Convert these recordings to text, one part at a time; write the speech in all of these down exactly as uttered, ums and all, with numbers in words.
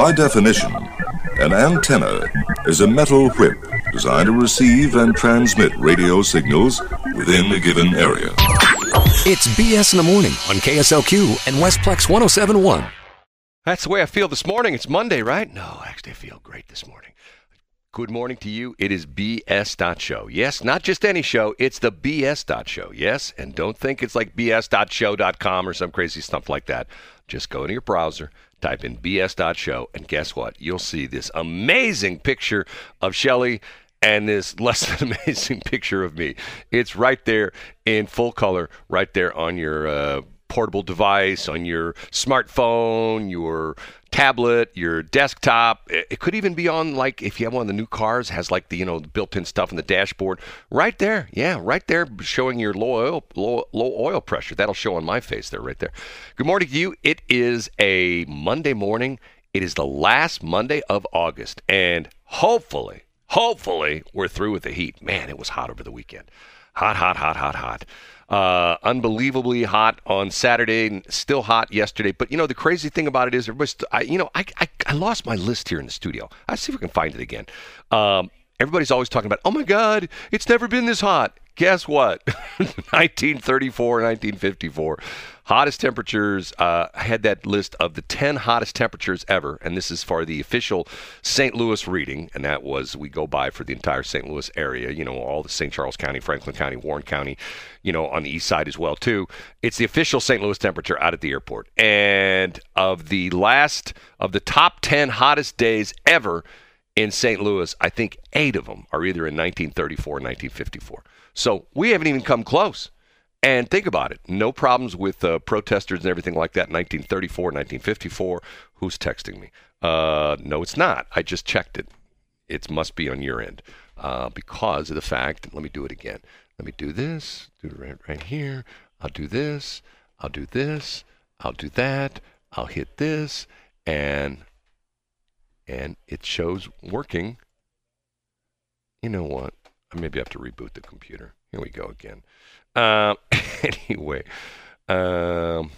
By definition, an antenna is a metal whip designed to receive and transmit radio signals within a given area. It's B S in the Morning on K S L Q and Westplex one oh seven point one. That's the way I feel this morning. It's Monday, right? No, actually I feel great this morning. Good morning to you. It is B S dot show. Yes, not just any show. It's the B S dot show. Yes, and don't think it's like B S dot show dot com or some crazy stuff like that. Just go to your browser, type in B S dot show, and guess what? You'll see this amazing picture of Shelley and this less than amazing picture of me. It's right there in full color, right there on your uh, portable device, on your smartphone, your tablet, your desktop. It could even be on, like, if you have one of the new cars, has like the, you know, built-in stuff in the dashboard. Right there, yeah, right there, showing your low oil, low, low oil pressure. That'll show on my face there, right there. Good morning to you. It is a Monday morning. It is the last Monday of August, and hopefully, hopefully, we're through with the heat. Man, it was hot over the weekend. Hot, hot, hot, hot, hot. Uh, unbelievably hot on Saturday, and still hot yesterday. But, you know, the crazy thing about it is, everybody's, I, you know, I, I I lost my list here in the studio. I'll see if we can find it again. Um, everybody's always talking about, oh, my God, it's never been this hot. Guess what? nineteen thirty-four, nineteen fifty-four. Hottest temperatures. Uh, I had that list of the ten hottest temperatures ever, and this is for the official Saint Louis reading, and that was, we go by for the entire Saint Louis area, you know, all the Saint Charles County, Franklin County, Warren County, you know, on the east side as well, too. It's the official Saint Louis temperature out at the airport. And of the last, of the top ten hottest days ever in Saint Louis, I think eight of them are either in nineteen thirty-four or nineteen fifty-four. So we haven't even come close. And think about it. No problems with uh, protesters and everything like that. nineteen thirty-four, nineteen fifty-four. Who's texting me? Uh, no, it's not. I just checked it. It must be on your end uh, because of the fact. Let me do it again. Let me do this. Do it right, right here. I'll do this. I'll do this. I'll do that. I'll hit this. And and it shows working. You know what? Maybe I have to reboot the computer. Here we go again. Um, anyway, um,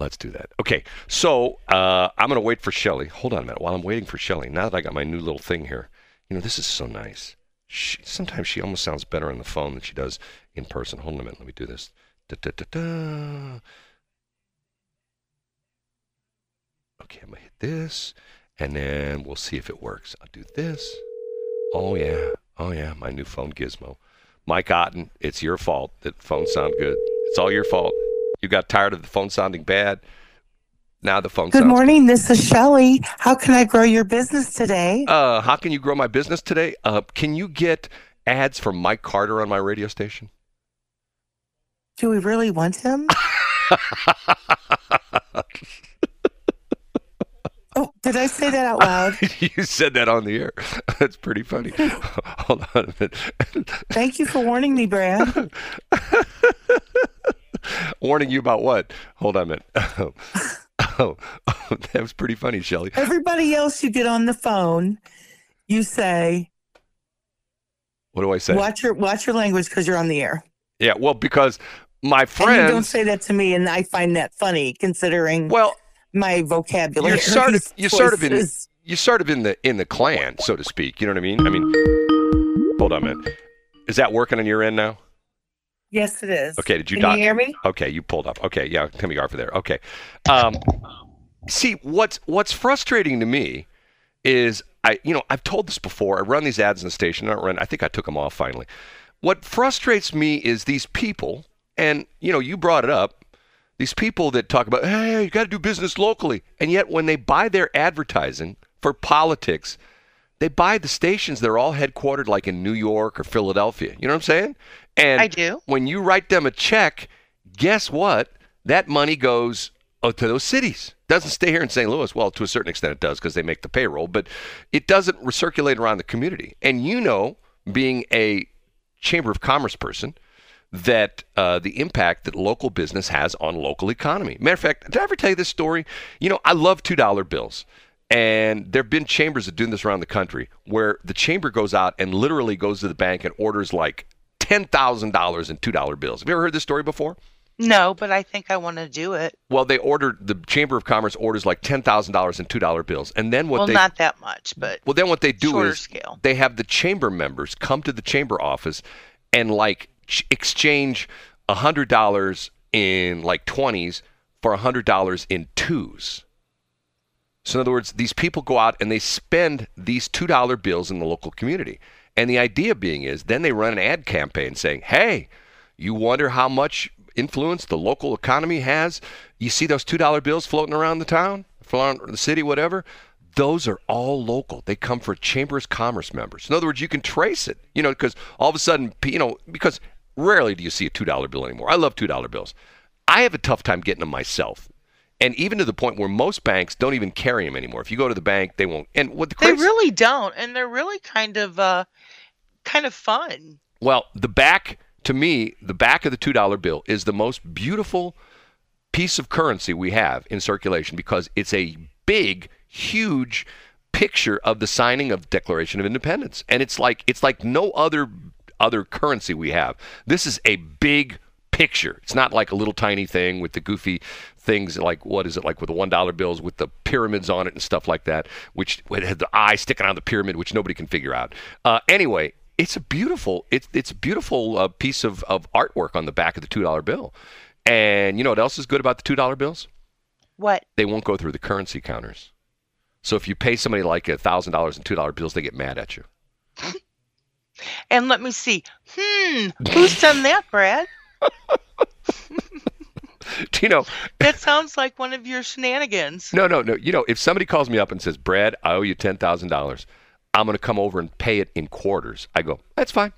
let's do that. Okay, so uh, I'm going to wait for Shelley. Hold on a minute while I'm waiting for Shelley. Now that I got my new little thing here, you know, this is so nice. She, sometimes she almost sounds better on the phone than she does in person. Hold on a minute. Let me do this. Da, da, da, da. Okay, I'm going to hit this, and then we'll see if it works. I'll do this. Oh, yeah. Oh, yeah, my new phone gizmo. Mike Otten, it's your fault that phones sound good. It's all your fault. You got tired of the phone sounding bad. Now the phone good sounds good. Good morning, this is Shelley. How can I grow your business today? Uh, how can you grow my business today? Uh, can you get ads for Mike Carter on my radio station? Do we really want him? Oh, did I say that out loud? You said that on the air. That's pretty funny. Hold on a minute. Thank you for warning me, Brad. Warning you about what? Hold on a minute. Oh, oh, oh, that was pretty funny, Shelley. Everybody else you get on the phone, you say... What do I say? Watch your, watch your language because you're on the air. Yeah, well, because my friends... And you don't say that to me, and I find that funny, considering... Well... My vocabulary. You're sort of, you're sort of in, you're sort of in the in the clan, so to speak. You know what I mean? I mean, hold on a minute. Is that working on your end now? Yes, it is. Okay, did you? Can dot, you hear me? Okay, you pulled up. Okay, yeah, come here for there. Okay, um, see what's what's frustrating to me is I, you know, I've told this before. I run these ads in the station. I don't run. I think I took them off finally. What frustrates me is these people, and you know, you brought it up. These people that talk about, hey, you got to do business locally. And yet when they buy their advertising for politics, they buy the stations that are all headquartered like in New York or Philadelphia. You know what I'm saying? And I do. When you write them a check, guess what? That money goes oh, to those cities. Doesn't stay here in Saint Louis. Well, to a certain extent it does because they make the payroll. But it doesn't recirculate around the community. And you know, being a Chamber of Commerce person, that uh, the impact that local business has on local economy. Matter of fact, did I ever tell you this story? You know, I love two dollar bills. And there have been chambers that do this around the country where the chamber goes out and literally goes to the bank and orders like ten thousand dollars in two dollar bills. Have you ever heard this story before? No, but I think I want to do it. Well, they ordered, the Chamber of Commerce orders like ten thousand dollars in two dollar bills. And then what well, they... Well, not that much, but... Well, then what they do is scale. They have the chamber members come to the chamber office and like ch- exchange one hundred dollars in like twenties for one hundred dollars in twos. So in other words, these people go out and they spend these two dollar bills in the local community. And the idea being is then they run an ad campaign saying, hey, you wonder how much influence the local economy has? You see those two dollar bills floating around the town, the city, whatever? Those are all local. They come from Chambers Commerce members. In other words, you can trace it, you know, because all of a sudden, you know, because rarely do you see a two dollar bill anymore. I love two dollar bills. I have a tough time getting them myself. And even to the point where most banks don't even carry them anymore. If you go to the bank, they won't. And what the crazy, they really don't, and they're really kind of, uh, kind of fun. Well, the back to me, the back of the two dollar bill is the most beautiful piece of currency we have in circulation because it's a big, huge picture of the signing of the Declaration of Independence, and it's like it's like no other other currency we have. This is a big picture. It's not like a little tiny thing with the goofy things like, what is it, like with the one dollar bills with the pyramids on it and stuff like that, which had the eye sticking out of the pyramid, which nobody can figure out. Uh, anyway, it's a beautiful, it's it's a beautiful uh, piece of, of artwork on the back of the two dollar bill. And you know what else is good about the two dollar bills? What? They won't go through the currency counters. So if you pay somebody like one thousand dollars in two dollar bills, they get mad at you. And let me see. Hmm, who's done that, Brad? You know, that sounds like one of your shenanigans. No, no, no. You know, if somebody calls me up and says, Brad, I owe you ten thousand dollars, I'm going to come over and pay it in quarters. I go, that's fine.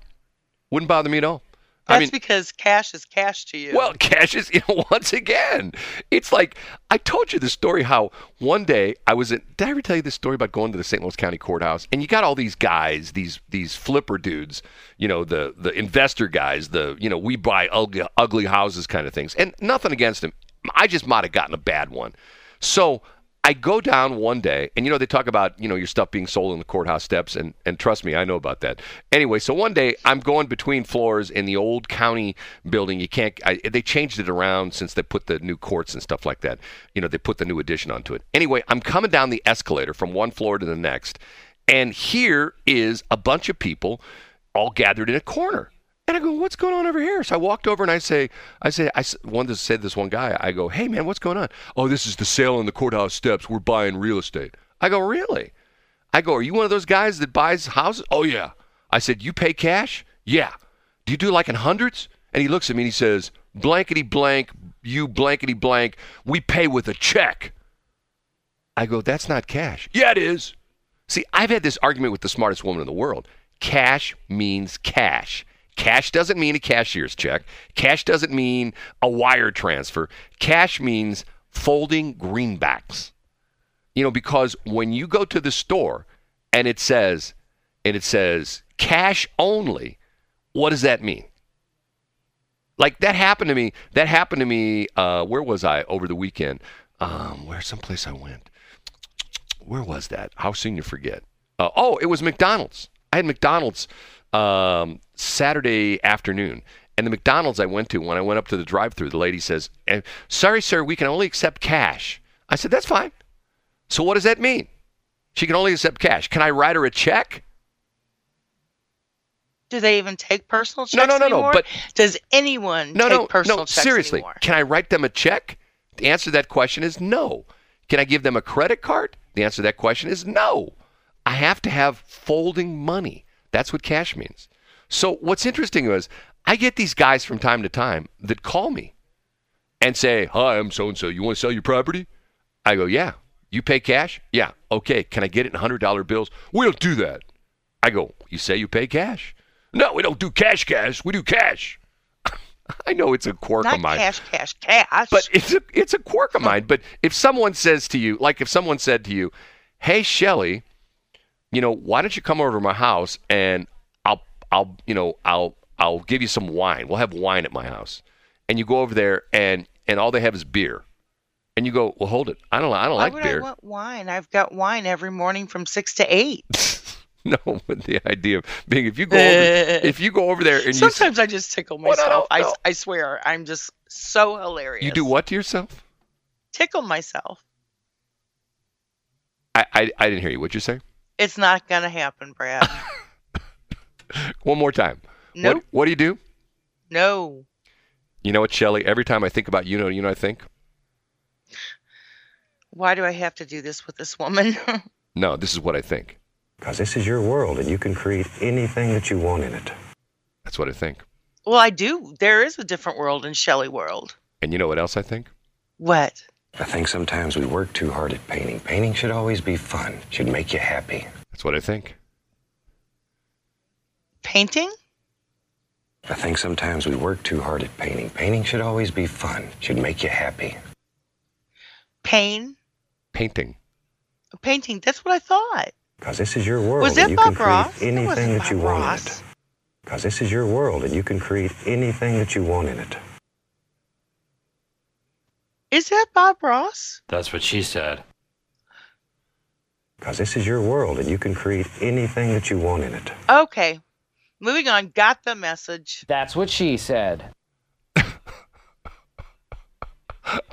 Wouldn't bother me at all. That's I mean, because cash is cash to you. Well, cash is, you know, once again, it's like, I told you the story how one day I was in, did I ever tell you this story about going to the Saint Louis County Courthouse? And you got all these guys, these these flipper dudes, you know, the, the investor guys, the, you know, we buy ugly, ugly houses kind of things. And nothing against them. I just might have gotten a bad one. So I go down one day, and, you know, they talk about, you know, your stuff being sold on the courthouse steps, and, and trust me, I know about that. Anyway, so one day, I'm going between floors in the old county building. You can't, I, they changed it around since they put the new courts and stuff like that. You know, they put the new addition onto it. Anyway, I'm coming down the escalator from one floor to the next, and here is a bunch of people all gathered in a corner. And I go, what's going on over here? So I walked over and I say, I say, I wanted to say to this one guy, I go, hey man, what's going on? Oh, this is the sale on the courthouse steps. We're buying real estate. I go, really? I go, are you one of those guys that buys houses? Oh yeah. I said, you pay cash? Yeah. Do you do like in hundreds? And he looks at me and he says, blankety blank, you blankety blank, we pay with a check. I go, that's not cash. Yeah, it is. See, I've had this argument with the smartest woman in the world. Cash means cash. Cash doesn't mean a cashier's check. Cash doesn't mean a wire transfer. Cash means folding greenbacks. You know, because when you go to the store and it says, and it says cash only, what does that mean? Like that happened to me. That happened to me. Uh, where was I over the weekend? Um, where someplace I went. Where was that? How soon you forget? Uh, oh, it was McDonald's. I had McDonald's. Um, Saturday afternoon. And the McDonald's I went to, when I went up to the drive-thru, the lady says, sorry, sir, we can only accept cash. I said, that's fine. So what does that mean? She can only accept cash. Can I write her a check? Do they even take personal checks anymore? No, no, no, anymore? no. But Does anyone no, take no, personal no, checks seriously, anymore? Can I write them a check? The answer to that question is no. Can I give them a credit card? The answer to that question is no. I have to have folding money. That's what cash means. So what's interesting is I get these guys from time to time that call me and say, hi, I'm so-and-so. You want to sell your property? I go, yeah. You pay cash? Yeah. Okay. Can I get it in one hundred dollar bills? We don't do that. I go, you say you pay cash? No, we don't do cash cash. We do cash. I know it's a quirk Not of mine. Not cash, cash, cash. But it's a, it's a quirk of mine. But if someone says to you, like if someone said to you, hey, Shelly, you know, why don't you come over to my house and I'll, I'll, you know, I'll, I'll give you some wine. We'll have wine at my house. And you go over there and, and all they have is beer. And you go, well, hold it. I don't, I don't why like would beer. I want wine. I've got wine every morning from six to eight. No, but the idea of being, if you go over, if you go over there and sometimes you sometimes I just tickle myself. I, I swear, I'm just so hilarious. You do what to yourself? Tickle myself. I, I, I didn't hear you. What'd you say? It's not gonna happen, Brad. One more time. Nope. What, what do you do? No. You know what, Shelley? Every time I think about you know, you know, I think. Why do I have to do this with this woman? No, this is what I think. Because this is your world, and you can create anything that you want in it. That's what I think. Well, I do. There is a different world in Shelley World. And you know what else I think? What? I think sometimes we work too hard at painting. Painting should always be fun. Should make you happy. That's what I think. Painting? I think sometimes we work too hard at painting. Painting should always be fun. Should make you happy. Pain? Painting. Painting. That's what I thought. Because this is your world. Was it Bob Ross? Anything that you want in it. Because this is your world, and you can create anything that you want in it. Is that Bob Ross? That's what she said. Because this is your world, and you can create anything that you want in it. Okay. Moving on. Got the message. That's what she said.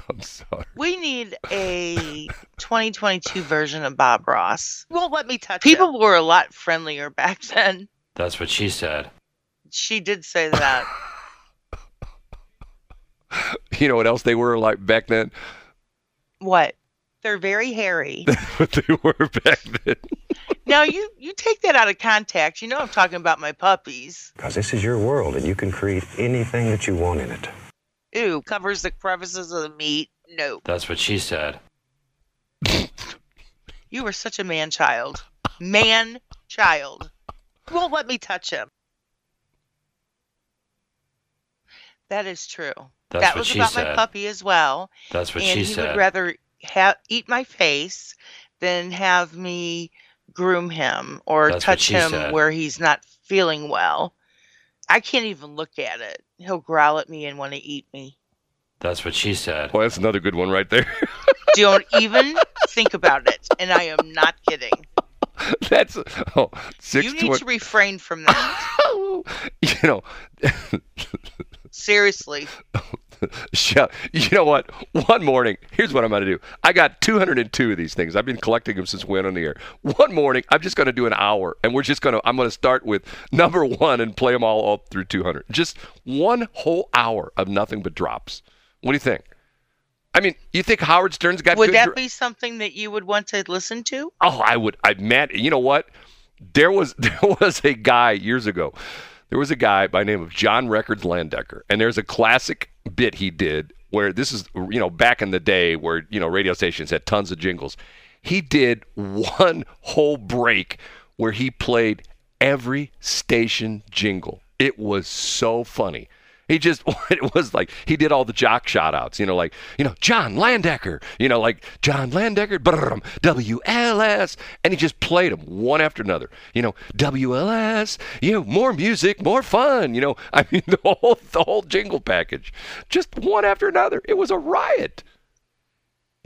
I'm sorry. We need a twenty twenty-two version of Bob Ross. Won't let me touch People it. People were a lot friendlier back then. That's what she said. She did say that. You know what else they were like back then? What? They're very hairy. That's what they were back then. Now, you, you take that out of context. You know I'm talking about my puppies. Because this is your world, and you can create anything that you want in it. Ew, covers the crevices of the meat. No. That's what she said. You were such a man-child. Man-child. Won't let me touch him. That is true. That's that what was she about said. My puppy as well. That's what and she said. And he would rather ha- eat my face than have me groom him or That's touch him said. Where he's not feeling well. I can't even look at it. He'll growl at me and want to eat me. That's what she said. Well, that's another good one right there. Don't even think about it. And I am not kidding. That's oh, six You need twenty. To refrain from that. You know. Seriously. You know what? One morning, here's what I'm going to do. I got two hundred two of these things. I've been collecting them since we went on the air. One morning, I'm just going to do an hour, and we're just going to, I'm going to start with number one and play them all up through two hundred. Just one whole hour of nothing but drops. What do you think? I mean, you think Howard Stern's got would good... Would that be something that you would want to listen to? Oh, I would. I met, you know what? There was there was a guy years ago. There was a guy by the name of John Records Landecker, and there's a classic bit he did where this is, you know, back in the day where, you know, radio stations had tons of jingles. He did one whole break where he played every station jingle. It was so funny. He just, it was like, he did all the jock shout outs, you know, like, you know, John Landecker, you know, like John Landecker, brrr, W L S. And he just played them one after another, you know, W L S, you know, more music, more fun, you know, I mean, the whole, the whole jingle package, just one after another. It was a riot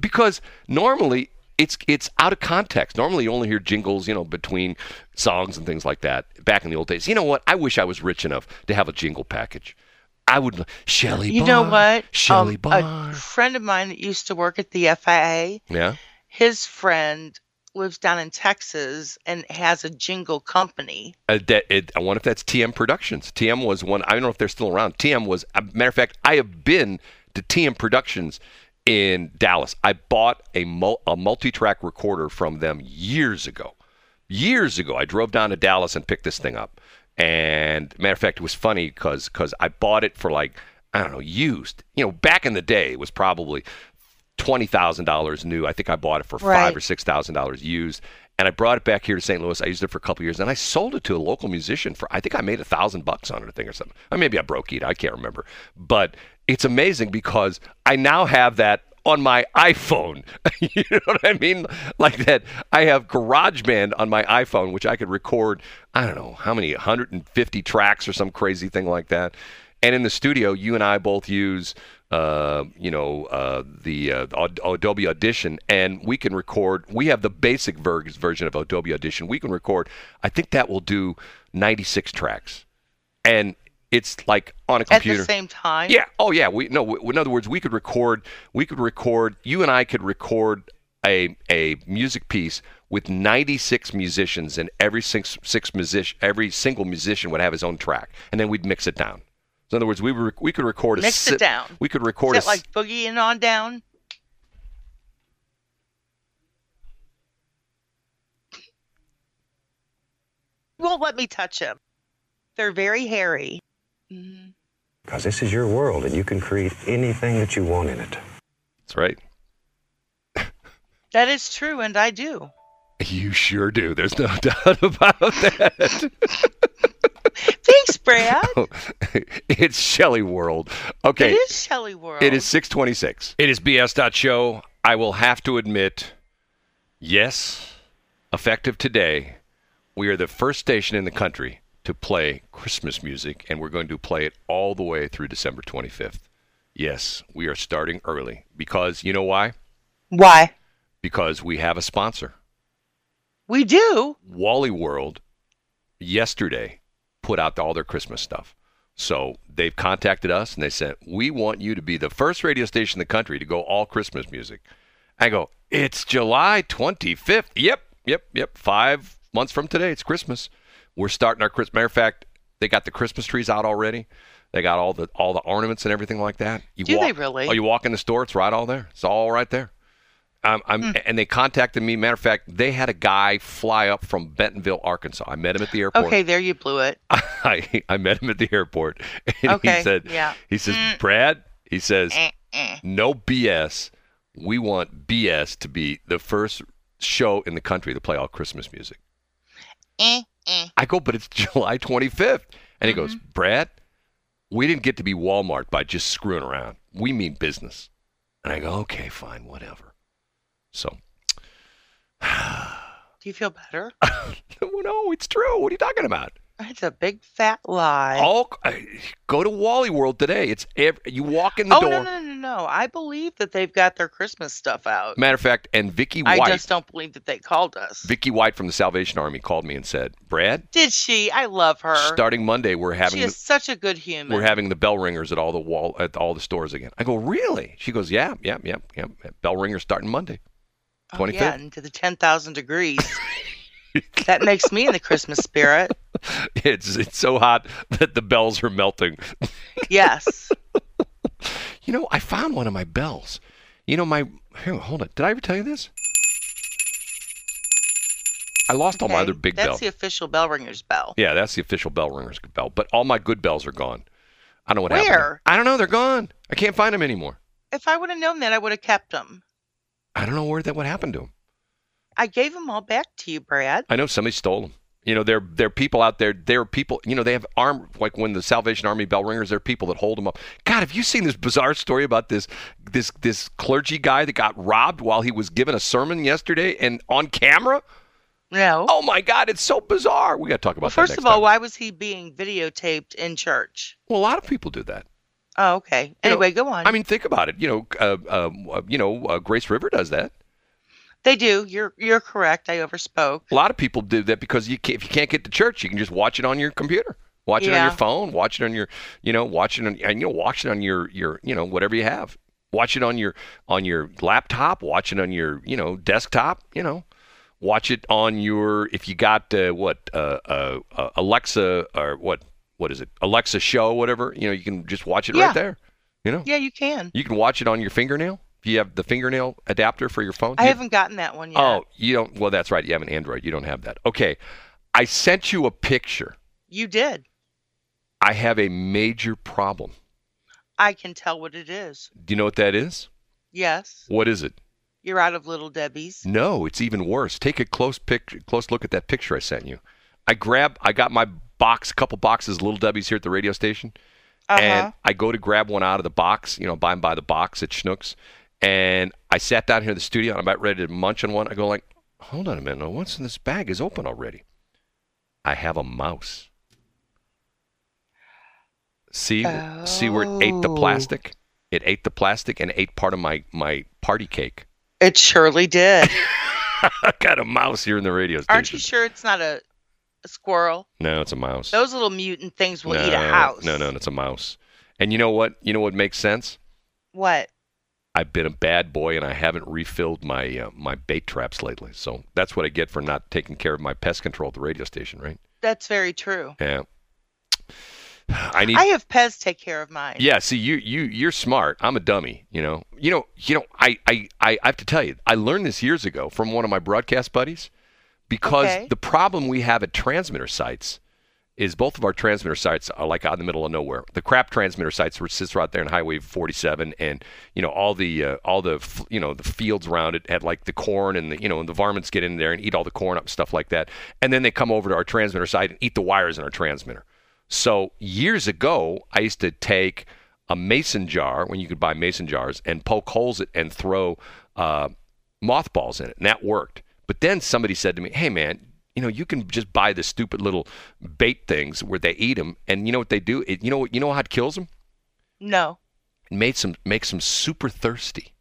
because normally it's, it's out of context. Normally you only hear jingles, you know, between songs and things like that back in the old days. You know what? I wish I was rich enough to have a jingle package. I would, Shelley You Barr, know what? Shelley um, Barr. A friend of mine that used to work at the F I A, yeah. His friend lives down in Texas and has a jingle company. Uh, that, it, I wonder if that's T M Productions. T M was one, I don't know if they're still around. T M was, a matter of fact, I have been to T M Productions in Dallas. I bought a, mul- a multi-track recorder from them years ago. Years ago, I drove down to Dallas and picked this thing up. And matter of fact, it was funny because because I bought it for like, I don't know, used. You know, back in the day, it was probably twenty thousand dollars new. I think I bought it for right. five or six thousand dollars used. And I brought it back here to Saint Louis. I used it for a couple of years. And I sold it to a local musician for, I think I made a thousand bucks on it, I think, or something. Or maybe I broke it. I can't remember. But it's amazing because I now have that on my iPhone. You know what I mean? Like that. I have GarageBand on my iPhone, which I could record, I don't know, how many, one hundred fifty tracks or some crazy thing like that. And in the studio, you and I both use uh, you know, uh, the uh, Adobe Audition, and we can record. We have the basic ver- version of Adobe Audition. We can record. I think that will do ninety-six tracks, and it's like on a computer at the same time. Yeah. Oh yeah. We no. W- in other words, we could record. We could record. You and I could record a a music piece with ninety-six musicians, and every six six music every single musician would have his own track, and then we'd mix it down. So in other words, we were, we could record a mix si- it down. We could record. Is it a, like Boogie and on down? Won't let me touch them. They're very hairy. Mm-hmm. Because this is your world, and you can create anything that you want in it. That's right. That is true, and I do. You sure do. There's no doubt about that. Thanks, Brad. It's Shelley World. Okay. It is Shelley World. It is six twenty-six. It is B S.show. I will have to admit, yes, effective today, we are the first station in the country to play Christmas music, and we're going to play it all the way through December twenty-fifth. Yes, we are starting early because you know why? Why? Because we have a sponsor. We do. Wally World yesterday put out all their Christmas stuff. So they've contacted us and they said, we want you to be the first radio station in the country to go all Christmas music. I go, it's July twenty-fifth. Yep, yep, yep. Five months from today, it's Christmas. We're starting our Christmas. Matter of fact, they got the Christmas trees out already. They got all the all the ornaments and everything like that. You do walk, they really? Oh, you walk in the store, it's right all there. It's all right there. I'm, I'm, mm. And they contacted me. Matter of fact, they had a guy fly up from Bentonville, Arkansas. I met him at the airport. Okay, there you blew it. I, I met him at the airport. And okay, he said, yeah. He says, mm. Brad, he says, Mm-mm. no B S. We want B S to be the first show in the country to play all Christmas music. Mm-mm. I go, but it's July twenty-fifth. And he mm-hmm. goes, Brad, we didn't get to be Walmart by just screwing around. We mean business. And I go, okay, fine, whatever. So, do you feel better? No, it's true. What are you talking about? It's a big fat lie. All, go to Wally World today. It's every, you walk in the oh, door. Oh, no, no, no, no. I believe that they've got their Christmas stuff out. Matter of fact, and Vicky White. I just don't believe that they called us. Vicky White from the Salvation Army called me and said, Brad. Did she? I love her. Starting Monday, we're having. She is the, such a good human. We're having the bell ringers at all the wall at all the stores again. I go, really? She goes, yeah, yeah, yeah, yeah. Bell ringers starting Monday. Oh, yeah, and to the ten thousand degrees. That makes me in the Christmas spirit. It's it's so hot that the bells are melting. Yes. You know, I found one of my bells. You know, my... Here, hold on. Did I ever tell you this? I lost okay. all my other big bells. That's bell. The official bell ringer's bell. Yeah, that's the official bell ringer's bell. But all my good bells are gone. I don't know what Where? happened. Where? I don't know. They're gone. I can't find them anymore. If I would have known that, I would have kept them. I don't know where that what happened to them. I gave them all back to you, Brad. I know somebody stole them. You know, there there are people out there. There are people. You know, they have arm like when the Salvation Army bell ringers. There are people that hold them up. God, have you seen this bizarre story about this this this clergy guy that got robbed while he was giving a sermon yesterday and on camera? No. Oh my God, it's so bizarre. We got to talk about. Well, that first next of all, time. Why was he being videotaped in church? Well, a lot of people do that. Oh, okay. Anyway, you know, go on. I mean, think about it. You know, uh, uh, you know, uh, Grace River does that. They do. You're you're correct. I overspoke. A lot of people do that because you can't, if you can't get to church, you can just watch it on your computer, watch yeah. it on your phone, watch it on your, you know, watch it on, and you know, watch it on your, your, you know, whatever you have, watch it on your on your laptop, watch it on your, you know, desktop, you know. Watch it on your if you got uh, what uh, uh, uh, Alexa or what. What is it? Alexa show, whatever. You know, you can just watch it yeah. right there. You know? Yeah, you can. You can watch it on your fingernail. If you have the fingernail adapter for your phone. I you haven't have... gotten that one yet. Oh, you don't. Well, that's right. You have an Android. You don't have that. Okay. I sent you a picture. You did. I have a major problem. I can tell what it is. Do you know what that is? Yes. What is it? You're out of Little Debbie's. No, it's even worse. Take a close picture, close look at that picture I sent you. I grabbed, I got my box, couple boxes, Little Debbie's here at the radio station. Uh-huh. And I go to grab one out of the box, you know, buy them by the box at Schnucks. And I sat down here in the studio and I'm about ready to munch on one. I go like, hold on a minute. What's in this bag is open already. I have a mouse. See, oh. see where it ate the plastic? It ate the plastic and ate part of my, my party cake. It surely did. I got a mouse here in the radio station. Aren't you sure it's not a, a squirrel? No, it's a mouse. Those little mutant things will no, eat a house. No, no, no, it's a mouse. And you know what? You know what makes sense? What? I've been a bad boy, and I haven't refilled my uh, my bait traps lately. So that's what I get for not taking care of my pest control at the radio station, right? That's very true. Yeah. I need. I have Pez take care of mine. Yeah, see, you you you're smart. I'm a dummy, you know. You know, you know. I I, I have to tell you, I learned this years ago from one of my broadcast buddies, because okay. the problem we have at transmitter sites is both of our transmitter sites are like out in the middle of nowhere. The crap transmitter sites, which sits right there on Highway forty-seven, and you know all the uh, all the you know the fields around it had like the corn, and the you know and the varmints get in there and eat all the corn up and stuff like that, and then they come over to our transmitter site and eat the wires in our transmitter. So years ago, I used to take a mason jar, when you could buy mason jars, and poke holes in it and throw uh, mothballs in it, and that worked. But then somebody said to me, "Hey, man, you know you can just buy the stupid little bait things where they eat them, and you know what they do? It, you know what? You know how it kills them? No. It makes them makes them super thirsty,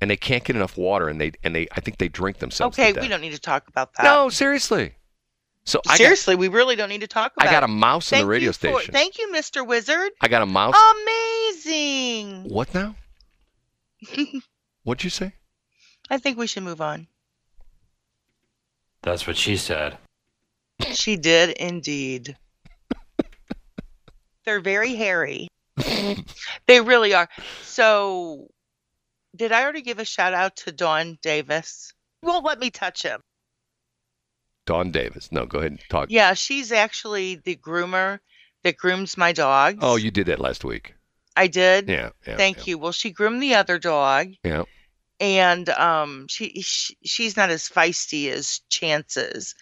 and they can't get enough water, and they and they I think they drink themselves. Okay, to death. We don't need to talk about that. No, seriously." So Seriously, I got, we really don't need to talk about it. I got a mouse in the radio station. Thank you, Mister Wizard. I got a mouse. Amazing. What now? What'd you say? I think we should move on. That's what she said. She did indeed. They're very hairy. They really are. So, did I already give a shout out to Dawn Davis? You won't let me touch him. Dawn Davis. No, go ahead and talk. Yeah, she's actually the groomer that grooms my dogs. Oh, you did that last week. I did? Yeah. yeah Thank yeah. you. Well, she groomed the other dog. Yeah. And um, she, she she's not as feisty as Chance's,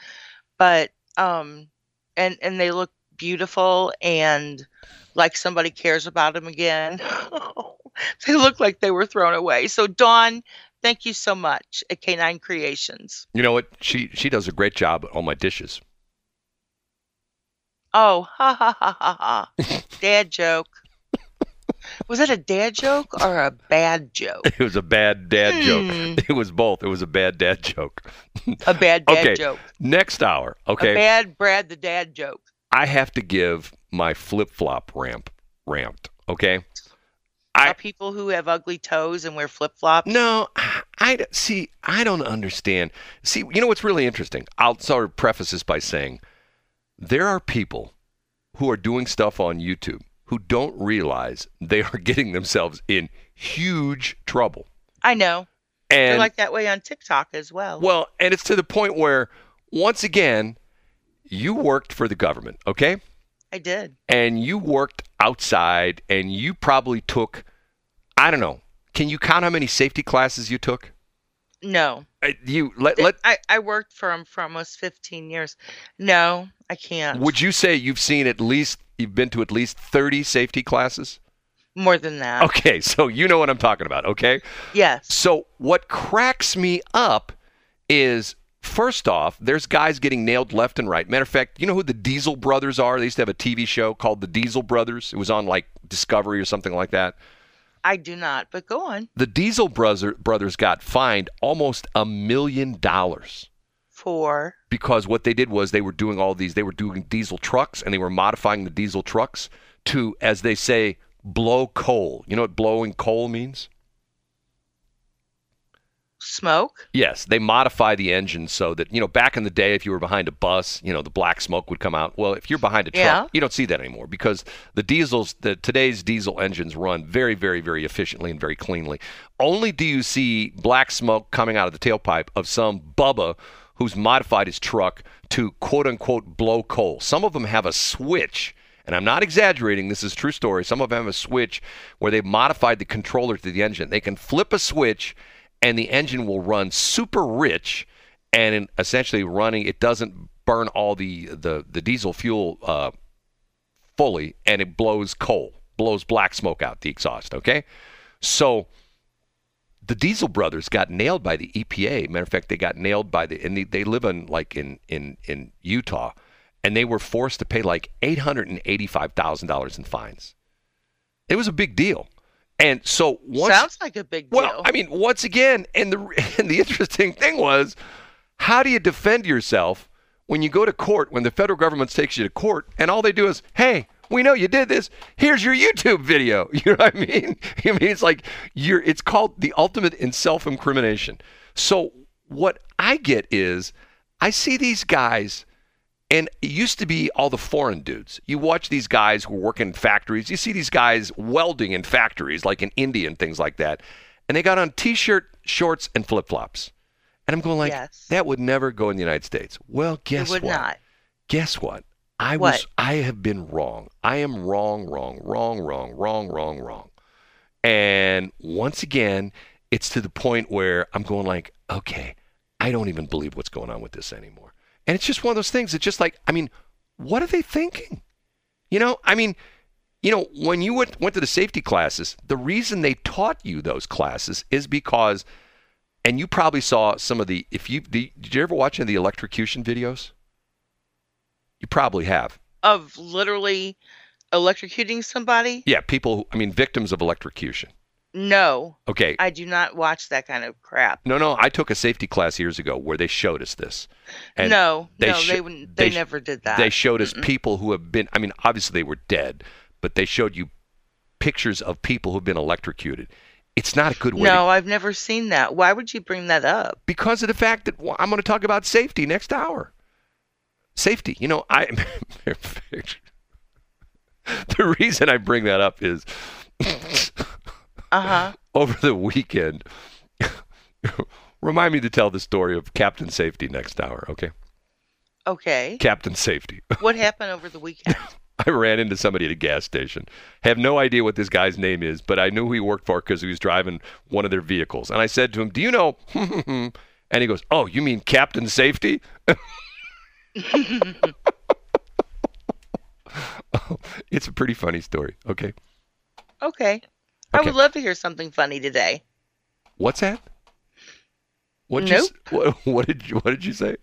but um, and and they look beautiful and like somebody cares about them again. They look like they were thrown away. So Dawn, thank you so much at Canine Creations. You know what? She she does a great job on my dishes. Oh, ha ha ha ha ha. Dad joke. Was that a dad joke or a bad joke? It was a bad dad hmm. joke. It was both. It was a bad dad joke. A bad dad okay. joke. Next hour. Okay. A bad Brad the dad joke. I have to give my flip-flop ramp ramped, okay? I, Are people who have ugly toes and wear flip-flops? No, I see. I don't understand. See, you know what's really interesting? I'll sort of preface this by saying there are people who are doing stuff on YouTube who don't realize they are getting themselves in huge trouble. I know. And they're like that way on TikTok as well. Well, and it's to the point where, once again, you worked for the government, okay? I did. And you worked outside, and you probably took, I don't know, can you count how many safety classes you took? No. I, you let, let, I, I worked for them for almost fifteen years. No, I can't. Would you say you've seen at least, you've been to at least thirty safety classes? More than that. Okay, so you know what I'm talking about, okay? Yes. So what cracks me up is, first off, there's guys getting nailed left and right. Matter of fact, you know who the Diesel Brothers are? They used to have a T V show called The Diesel Brothers. It was on, like, Discovery or something like that. I do not, but go on. The Diesel brother, Brothers got fined almost a million dollars. For? Because what they did was they were doing all these, they were doing diesel trucks, and they were modifying the diesel trucks to, as they say, blow coal. You know what blowing coal means? Smoke? Yes, they modify the engine so that, you know, back in the day, if you were behind a bus, you know, the black smoke would come out. Well, if you're behind a truck, yeah. you don't see that anymore, because the diesels, the, today's diesel engines run very, very, very efficiently and very cleanly. Only do you see black smoke coming out of the tailpipe of some bubba who's modified his truck to, quote unquote, blow coal. Some of them have a switch. And I'm not exaggerating. This is a true story. Some of them have a switch where they've modified the controller to the engine. They can flip a switch, and the engine will run super rich, and in essentially running, it doesn't burn all the, the, the diesel fuel uh, fully, and it blows coal, blows black smoke out the exhaust, okay? So the Diesel Brothers got nailed by the E P A. Matter of fact, they got nailed by the, and they, they live in, like, in, in, in Utah, and they were forced to pay, like, eight hundred eighty-five thousand dollars in fines. It was a big deal. And so once, sounds like a big deal. Well, I mean, once again, and the and the interesting thing was, how do you defend yourself when you go to court, when the federal government takes you to court, and all they do is, hey, we know you did this. Here's your YouTube video. You know what I mean? I mean, it's like you're. It's called the ultimate in self-incrimination. So what I get is, I see these guys, and it used to be all the foreign dudes. You watch these guys who work in factories. You see these guys welding in factories, like in India and things like that. And they got on T-shirt, shorts, and flip-flops. And I'm going like, yes. That would never go in the United States. Well, guess what? It would not. Guess what? I what? was. I have been wrong. I am wrong, wrong, wrong, wrong, wrong, wrong, wrong. And once again, it's to the point where I'm going like, okay, I don't even believe what's going on with this anymore. And it's just one of those things. It's just like, I mean, what are they thinking? You know, I mean, you know, when you went, went to the safety classes, the reason they taught you those classes is because, and you probably saw some of the, if you, the, did you ever watch any of the electrocution videos? You probably have. Of literally electrocuting somebody? Yeah, people, who, I mean, victims of electrocution. No. Okay. I do not watch that kind of crap. No, no. I took a safety class years ago where they showed us this. And no, they no, they, they, they never did that. They showed us Mm-mm. people who have been, I mean, obviously they were dead, but they showed you pictures of people who've been electrocuted. It's not a good way. No, to, I've never seen that. Why would you bring that up? Because of the fact that well, I'm going to talk about safety next hour. Safety. You know, I, the reason I bring that up is... Uh-huh. Over the weekend, remind me to tell the story of Captain Safety next hour, okay? Okay. Captain Safety. What happened over the weekend? I ran into somebody at a gas station. Have no idea what this guy's name is, but I knew who he worked for because he was driving one of their vehicles. And I said to him, do you know? And he goes, oh, you mean Captain Safety? Oh, it's a pretty funny story, okay? Okay. Okay. I would love to hear something funny today. What's that? What'd nope. You, what, what did you What did you say?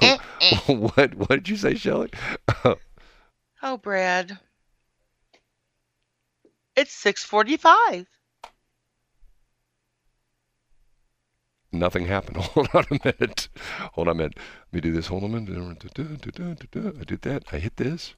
Eh, eh. What What did you say, Shelley? Oh, Brad, it's six forty-five. Nothing happened. Hold on a minute. Hold on a minute. Let me do this. Hold on a minute. I did that. I hit this.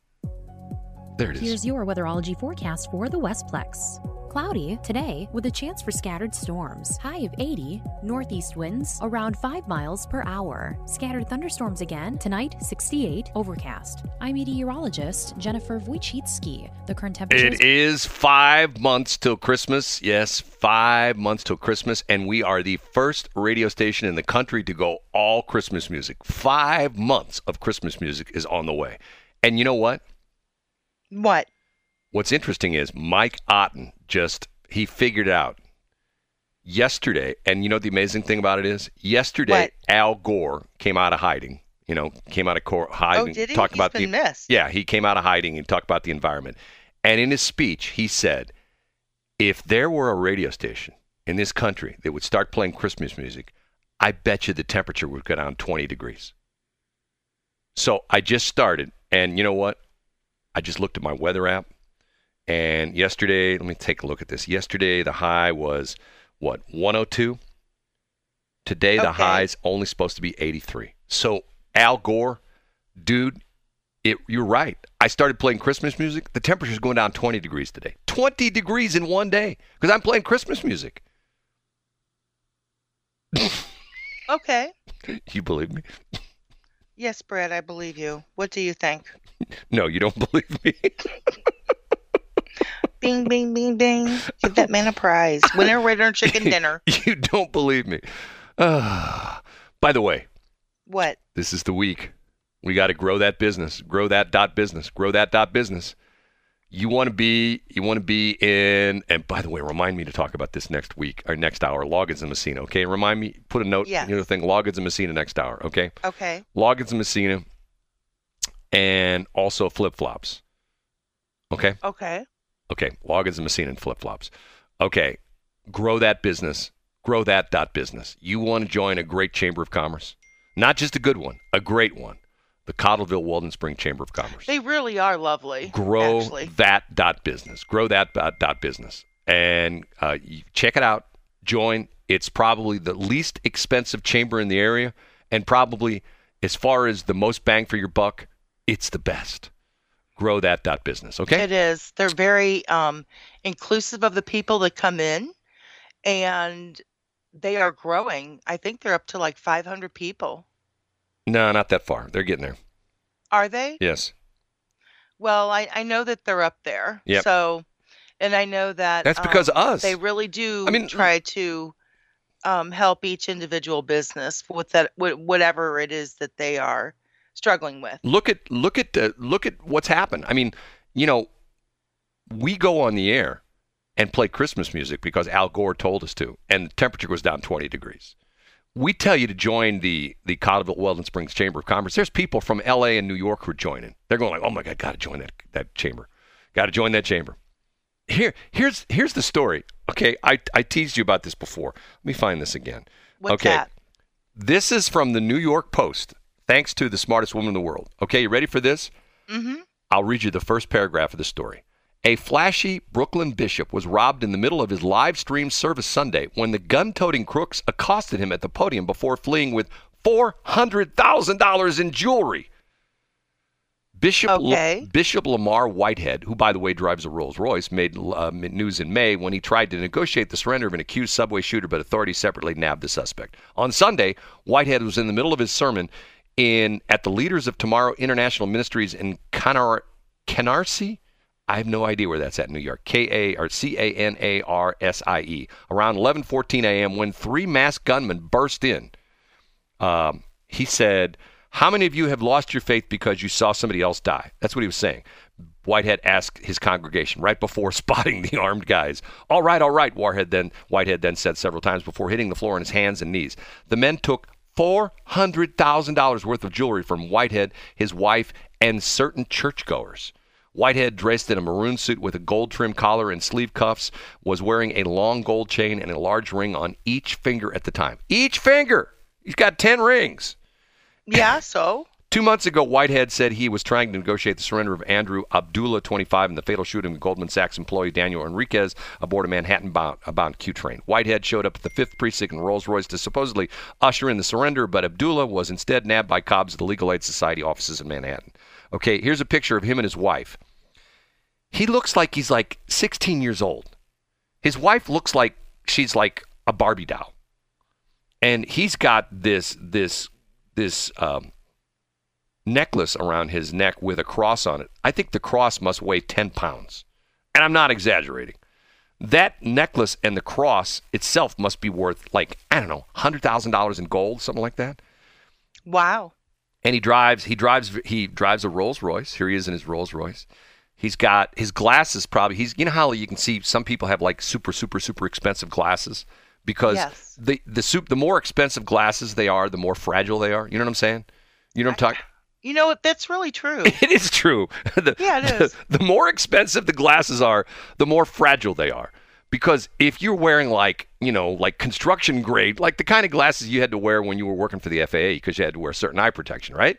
There it is. Here's your weatherology forecast for the Westplex. Cloudy today with a chance for scattered storms. High of eighty, northeast winds around five miles per hour. Scattered thunderstorms again tonight, sixty-eight, overcast. I'm meteorologist Jennifer Wojcicki. The current temperature It is five months till Christmas. Yes, five months till Christmas. And we are the first radio station in the country to go all Christmas music. Five months of Christmas music is on the way. And you know what? What? What's interesting is Mike Otten just, he figured out yesterday, and you know what the amazing thing about it is? Yesterday, what? Al Gore came out of hiding, you know, came out of cor- hiding. Oh, did he? Talked He's about been the, missed. Yeah, he came out of hiding and talked about the environment. And in his speech, he said, if there were a radio station in this country that would start playing Christmas music, I bet you the temperature would go down twenty degrees. So I just started, and you know what? I just looked at my weather app. And yesterday, let me take a look at this. Yesterday, the high was, what, one oh two? Today, the okay. high's only supposed to be eighty-three. So, Al Gore, dude, it, you're right. I started playing Christmas music. The temperature's going down twenty degrees today. twenty degrees in one day because I'm playing Christmas music. Okay. You believe me? Yes, Brad, I believe you. What do you think? No, you don't believe me. Bing, bing, bing, bing. Give that man a prize. Winner, winner, chicken dinner. You don't believe me. Uh, by the way. What? This is the week. We got to grow that business. Grow that dot business. Grow that dot business. You want to be, you want to be in, and by the way, remind me to talk about this next week, or next hour, Loggins and Messina, okay? Remind me, put a note, yeah. You know the thing, Loggins and Messina next hour, okay? Okay. Loggins and Messina, and also flip-flops, okay? Okay. Okay, Loggins and Messina and flip-flops. Okay, grow that business. Grow that dot business. You want to join a great chamber of commerce? Not just a good one, a great one. The Cottleville Walden Spring Chamber of Commerce. They really are lovely. Grow actually. that dot business. Grow that dot business. and uh, you check it out. Join. It's probably the least expensive chamber in the area, and probably as far as the most bang for your buck, it's the best. Grow that dot business, okay? It is. They're very um, inclusive of the people that come in, and they are growing. I think they're up to like five hundred people. No, not that far. They're getting there. Are they? Yes. Well, I, I know that they're up there. Yep. So, and I know that that's because um, of us. They really do I mean, try to um, help each individual business with that, whatever it is that they are struggling with. Look at look at uh, look at what's happened. I mean, you know, we go on the air and play Christmas music because Al Gore told us to, and the temperature was down twenty degrees. We tell you to join the the Cottleville Weldon Springs Chamber of Commerce. There's people from L A and New York who are joining. They're going like, oh my God, gotta join that that chamber. Gotta join that chamber. Here, here's here's the story. Okay, I, I teased you about this before. Let me find this again. What's okay. that? This is from the New York Post, thanks to the smartest woman in the world. Okay, you ready for this? Mm-hmm. I'll read you the first paragraph of the story. A flashy Brooklyn bishop was robbed in the middle of his live stream service Sunday when the gun-toting crooks accosted him at the podium before fleeing with four hundred thousand dollars in jewelry. Bishop okay. La- Bishop Lamar Whitehead, who, by the way, drives a Rolls Royce, made uh, news in May when he tried to negotiate the surrender of an accused subway shooter, but authorities separately nabbed the suspect. On Sunday, Whitehead was in the middle of his sermon in at the Leaders of Tomorrow International Ministries in Canar- Canarsie? I have no idea where that's at in New York. K A or C A N A R S I E. Around eleven fourteen a.m. when three masked gunmen burst in. Um, he said, how many of you have lost your faith because you saw somebody else die? That's what he was saying. Whitehead asked his congregation right before spotting the armed guys. All right, all right, Whitehead then, Whitehead then said several times before hitting the floor on his hands and knees. The men took four hundred thousand dollars worth of jewelry from Whitehead, his wife, and certain churchgoers. Whitehead, dressed in a maroon suit with a gold-trimmed collar and sleeve cuffs, was wearing a long gold chain and a large ring on each finger at the time. Each finger! He's got ten rings. Yeah, so? Two months ago, Whitehead said he was trying to negotiate the surrender of Andrew Abdullah, twenty-five, and the fatal shooting of Goldman Sachs employee Daniel Enriquez aboard a Manhattan-bound Q train. Whitehead showed up at the fifth Precinct in Rolls-Royce to supposedly usher in the surrender, but Abdullah was instead nabbed by cops at the Legal Aid Society offices in Manhattan. Okay, here's a picture of him and his wife. He looks like he's like sixteen years old. His wife looks like she's like a Barbie doll. And he's got this this this um, necklace around his neck with a cross on it. I think the cross must weigh ten pounds. And I'm not exaggerating. That necklace and the cross itself must be worth like, I don't know, one hundred thousand dollars in gold, something like that. Wow. And he drives, he drives, he drives a Rolls Royce. Here he is in his Rolls Royce. He's got his glasses probably. He's, you know how you can see some people have like super, super, super expensive glasses because yes. the the soup the more expensive glasses they are, the more fragile they are. You know what I'm saying? You know what I'm talking. You know what? That's really true. It is true. the, yeah, it is. The, the more expensive the glasses are, the more fragile they are. Because if you're wearing like, you know, like construction grade, like the kind of glasses you had to wear when you were working for the F A A because you had to wear certain eye protection, right?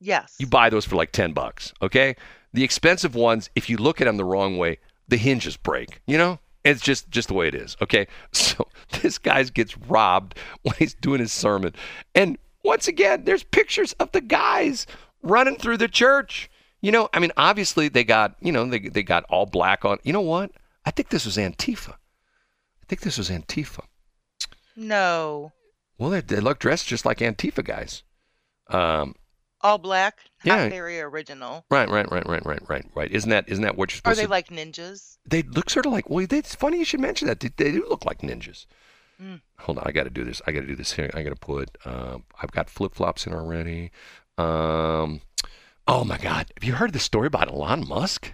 Yes. You buy those for like ten bucks, okay? The expensive ones, if you look at them the wrong way, the hinges break, you know? It's just, just the way it is, okay? So this guy gets robbed when he's doing his sermon. And once again, there's pictures of the guys running through the church. You know, I mean, obviously they got, you know, they they got all black on. You know what? I think this was Antifa. I think this was Antifa. No. Well, they, they look dressed just like Antifa guys. Um, all black. Yeah. Not very original. Right, right, right, right, right, right, right. Isn't that isn't that what you're supposed to? Are they to... like ninjas? They look sort of like. Well, they, it's funny you should mention that. They, they do look like ninjas. Mm. Hold on, I got to do this. I got to do this here. I got to put. Um, I've got flip flops in already. Um, oh my God! Have you heard the story about Elon Musk?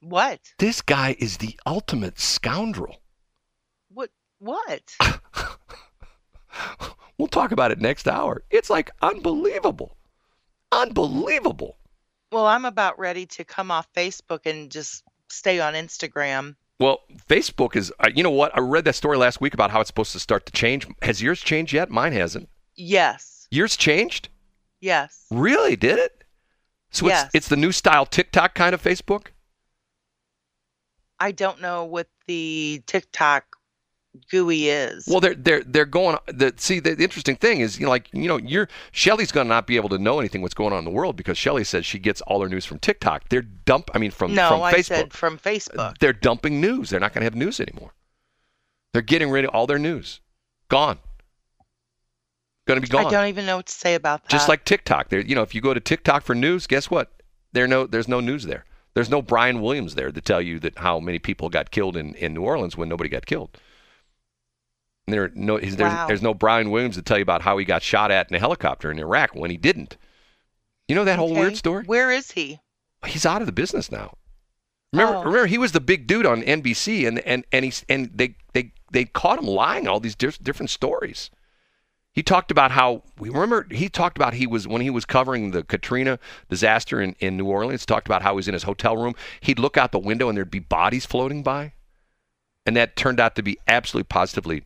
What? This guy is the ultimate scoundrel. What? What? We'll talk about it next hour. It's like unbelievable. Unbelievable. Well, I'm about ready to come off Facebook and just stay on Instagram. Well, Facebook is, uh, you know what? I read that story last week about how it's supposed to start to change. Has yours changed yet? Mine hasn't. Yes. Yours changed? Yes. Really? Did it? So yes. it's, it's the new style TikTok kind of Facebook? I don't know what the TikTok G U I is. Well, they're they're they're going. The, see, the, the interesting thing is, you know, like you know, you're Shelly's going to not be able to know anything what's going on in the world because Shelly says she gets all her news from TikTok. They're dump. I mean, from no, from I Facebook. Said from Facebook. They're dumping news. They're not going to have news anymore. They're getting rid of all their news. Gone. Going to be gone. I don't even know what to say about that. Just like TikTok, there. You know, if you go to TikTok for news, guess what? There no there's no news there. There's no Brian Williams there to tell you that how many people got killed in, in New Orleans when nobody got killed. There no there's, wow. there's no Brian Williams to tell you about how he got shot at in a helicopter in Iraq when he didn't. You know that okay. whole weird story? Where is he? He's out of the business now. Remember, oh. remember he was the big dude on N B C, and and and he and they they they caught him lying all these di- different stories. He talked about how we remember he talked about he was when he was covering the Katrina disaster in, in New Orleans. Talked about how he was in his hotel room. He'd look out the window and there'd be bodies floating by, and that turned out to be absolutely positively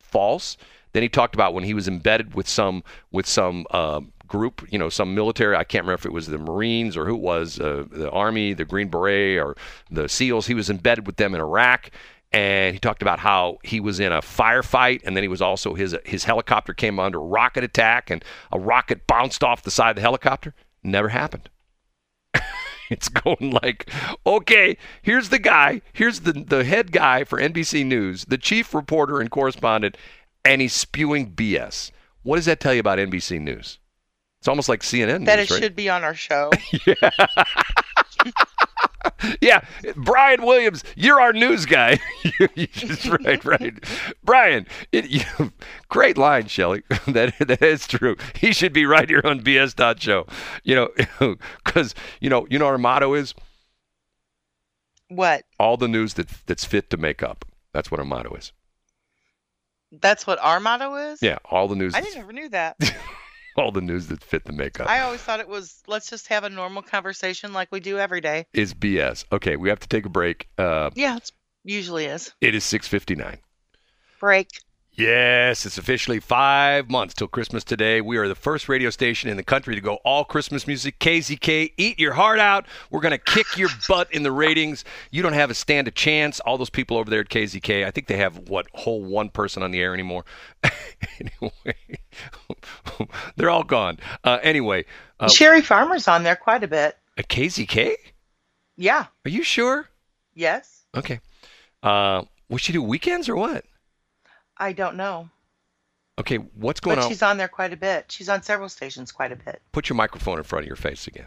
false. Then he talked about when he was embedded with some with some uh, group, you know, some military. I can't remember if it was the Marines or who it was, uh, the Army, the Green Beret, or the SEALs. He was embedded with them in Iraq, and he talked about how he was in a firefight, and then he was also his his helicopter came under rocket attack, and a rocket bounced off the side of the helicopter. Never happened. It's going like, okay, here's the guy, here's the, the head guy for N B C News, the chief reporter and correspondent, and he's spewing B S. What does that tell you about N B C News? It's almost like C N N News, That it right? should be on our show. Yeah. Yeah, Brian Williams, you're our news guy. You just right, right. Brian, it, you, great line, Shelly. That that is true. He should be right here on B S dot show. You know, because you know, you know, our motto is what? All the news that that's fit to make up. That's what our motto is. That's what our motto is. Yeah, all the news. I never knew that. All the news that fit the makeup. I always thought it was, let's just have a normal conversation like we do every day. Is B S. Okay, we have to take a break. Uh, yeah, it usually is. It is six fifty-nine. Break. Yes, it's officially five months till Christmas today. We are the first radio station in the country to go all Christmas music. K Z K, eat your heart out. We're going to kick your butt in the ratings. You don't have a stand a chance. All those people over there at K Z K, I think they have, what, whole one person on the air anymore. Anyway, they're all gone. Uh, anyway. Uh, Sherry Farmer's on there quite a bit. A K Z K? Yeah. Are you sure? Yes. Okay. Uh, what she do, weekends or what? I don't know. Okay, what's going but on? But she's on there quite a bit. She's on several stations quite a bit. Put your microphone in front of your face again.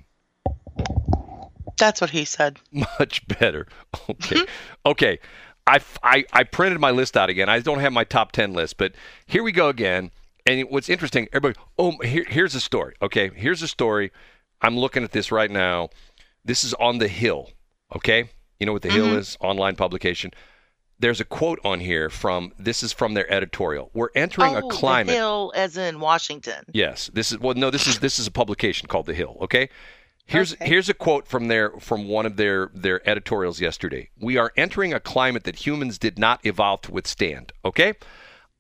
That's what he said. Much better. Okay. Okay. I, I, I printed my list out again. I don't have my top ten list, but here we go again. And what's interesting, everybody, oh, here, here's a story. Okay, here's a story. I'm looking at this right now. This is on The Hill, okay? You know what The mm-hmm. Hill is? Online publication. There's a quote on here from, this is from their editorial. We're entering oh, a climate. The Hill as in Washington. Yes. This is, well, no, this is, this is a publication called The Hill. Okay. Here's, okay. here's a quote from their, from one of their, their editorials yesterday. We are entering a climate that humans did not evolve to withstand. Okay.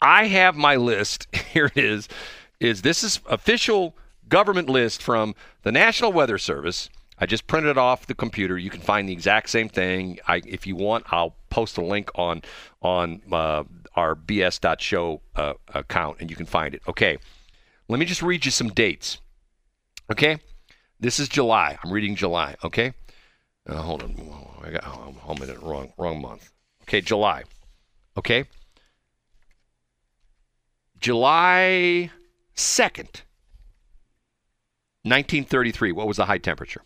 I have my list. Here it is, is this is official government list from the National Weather Service. I just printed it off the computer. You can find the exact same thing. I, if you want, I'll post a link on on uh, our B S dot show uh, account, and you can find it. Okay, let me just read you some dates. Okay, this is July. I'm reading July. Okay, uh, hold on. I got oh, I'm in it wrong wrong month. Okay, July. Okay, July second, nineteen thirty-three. What was the high temperature?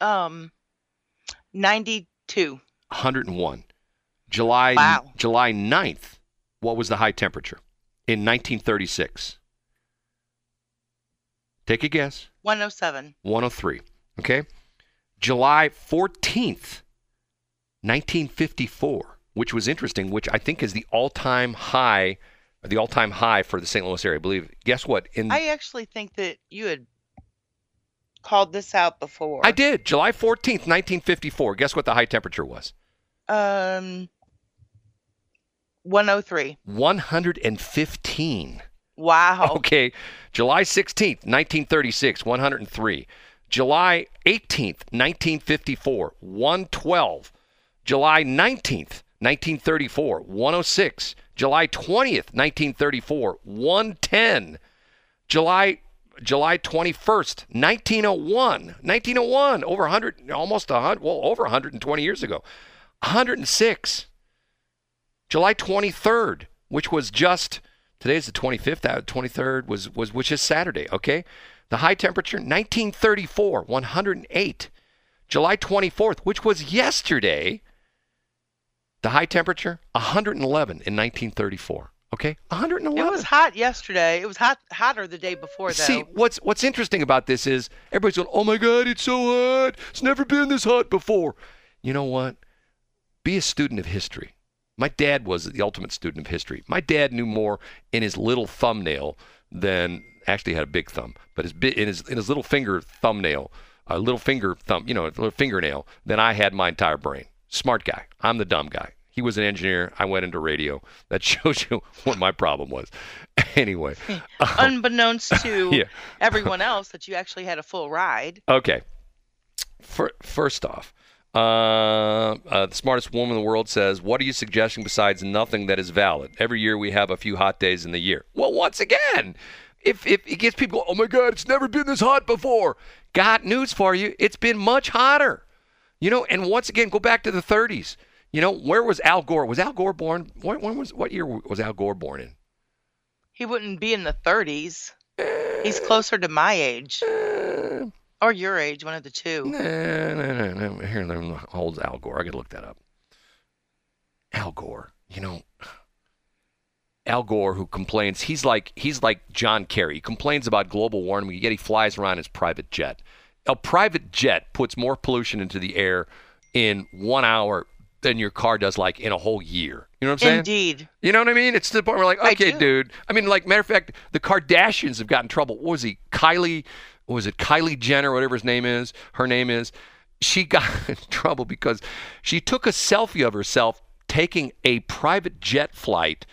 Um, ninety-two. one hundred and one. July, wow. July ninth, what was the high temperature in nineteen thirty-six? Take a guess. one oh seven. one oh three. Okay. July fourteenth, nineteen fifty-four, which was interesting, which I think is the all-time high, the all-time high for the Saint Louis area, I believe. Guess what? In I actually think that you had called this out before. I did. July fourteenth, nineteen fifty-four. Guess what the high temperature was? Um, one oh three. one hundred fifteen. Wow. Okay. July sixteenth, nineteen thirty-six, one hundred and three. July eighteenth, nineteen fifty-four, one twelve. July nineteenth, nineteen thirty-four, one oh six. July twentieth, nineteen thirty-four, one ten. July July twenty-first, nineteen oh one. nineteen oh one, over one hundred, almost one hundred, well, over one hundred twenty years ago. one hundred six. July twenty-third, which was just, today is the twenty-fifth, twenty-third was, was which is Saturday, okay? The high temperature, nineteen thirty-four, one hundred eight. July twenty-fourth, which was yesterday, the high temperature, one hundred eleven in nineteen thirty-four. Okay, one hundred eleven. It was hot yesterday. It was hot, hotter the day before, though. See, what's what's interesting about this is everybody's going, oh, my God, it's so hot. It's never been this hot before. You know what? Be a student of history. My dad was the ultimate student of history. My dad knew more in his little thumbnail than actually had a big thumb, but his in his in his little finger thumbnail, a uh, little finger thumb, you know, a little fingernail, than I had my entire brain. Smart guy. I'm the dumb guy. He was an engineer. I went into radio. That shows you what my problem was. Anyway. Um, Unbeknownst to yeah. everyone else that you actually had a full ride. Okay. For, first off, uh, uh, the smartest woman in the world says, what are you suggesting besides nothing that is valid? Every year we have a few hot days in the year. Well, once again, if, if it gets people, oh, my God, it's never been this hot before. Got news for you. It's been much hotter. You know, and once again, go back to the thirties. You know, where was Al Gore? Was Al Gore born? When, when was what year was Al Gore born in? He wouldn't be in the thirties. Uh, He's closer to my age uh, or your age, one of the two. No, no, no, no. Here, let me hold Al Gore. I got to look that up. Al Gore. You know, Al Gore, who complains, he's like he's like John Kerry. He complains about global warming, yet he flies around his private jet. A private jet puts more pollution into the air in one hour than your car does, like, in a whole year. You know what I'm saying? Indeed. You know what I mean? It's to the point where, like, okay, I dude. I mean, like, matter of fact, the Kardashians have gotten in trouble. What was he? Kylie, what was it? Kylie Jenner, whatever his name is, her name is. She got in trouble because she took a selfie of herself taking a private jet flight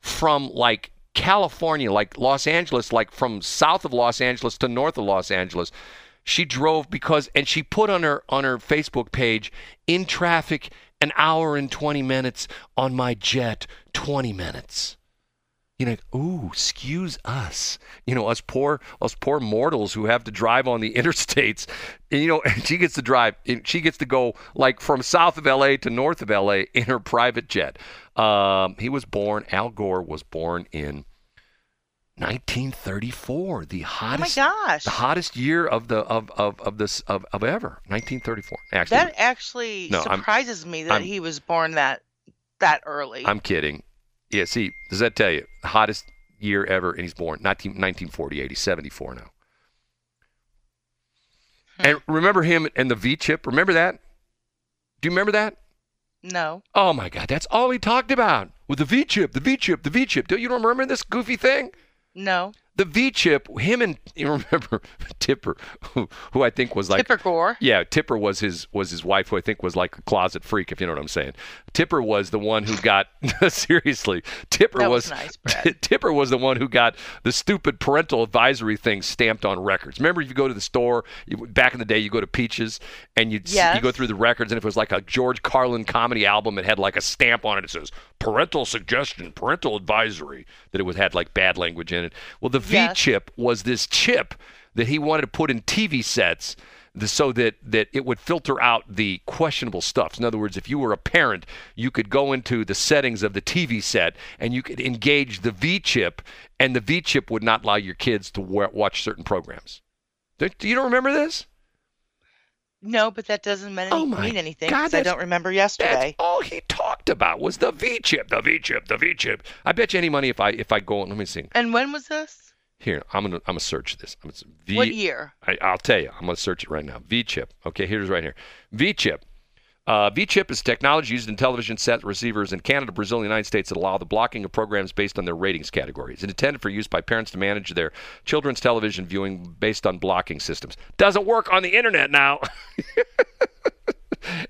from, like, California, like Los Angeles, like from south of Los Angeles to north of Los Angeles. She drove because, and she put on her on her Facebook page, in traffic, an hour and twenty minutes, on my jet, twenty minutes. You know, ooh, excuse us. You know, us poor, us poor mortals who have to drive on the interstates. And, you know, and she gets to drive, and she gets to go, like, from south of L A to north of L A in her private jet. Um, he was born, Al Gore was born in nineteen thirty-four, the hottest, oh my gosh. the hottest year of the of of of this of, of ever. nineteen thirty-four. Actually, that actually no, surprises I'm, me that I'm, he was born that that early. I'm kidding. Yeah, see, does that tell you hottest year ever? And he's born nineteen, nineteen forty-eight. He's seventy-four now. Hmm. And remember him and the V chip. Remember that? Do you remember that? No. Oh my God, that's all he talked about with the V chip, the V chip, the V chip. Don't you remember this goofy thing? No. The V chip, him and you remember Tipper, who, who I think was like Tipper Gore. Yeah, Tipper was his was his wife, who I think was like a closet freak, if you know what I'm saying. Tipper was the one who got seriously. Tipper that was, was nice, T- Tipper was the one who got the stupid parental advisory thing stamped on records. Remember, if you go to the store you, back in the day, you go to Peaches and you yes. you go through the records, and if it was like a George Carlin comedy album, it had like a stamp on it. It says parental suggestion, parental advisory. That it was had like bad language in it. Well, the V yes. chip was this chip that he wanted to put in T V sets so that, that it would filter out the questionable stuff. In other words, if you were a parent, you could go into the settings of the T V set and you could engage the V chip, and the V chip would not allow your kids to w- watch certain programs. Do you don't remember this? No, but that doesn't mean, oh mean anything because I don't remember yesterday. That's all he talked about was the V chip, the V chip, the V chip. I bet you any money if I if I go and let me see. And when was this? Here, I'm gonna I'm gonna search this. I'm gonna, v, what year? I, I'll tell you. I'm gonna search it right now. V chip. Okay, here's right here. V chip. Uh, V chip is technology used in television set receivers in Canada, Brazil, and the United States that allow the blocking of programs based on their ratings categories. It's intended for use by parents to manage their children's television viewing based on blocking systems. Doesn't work on the internet now.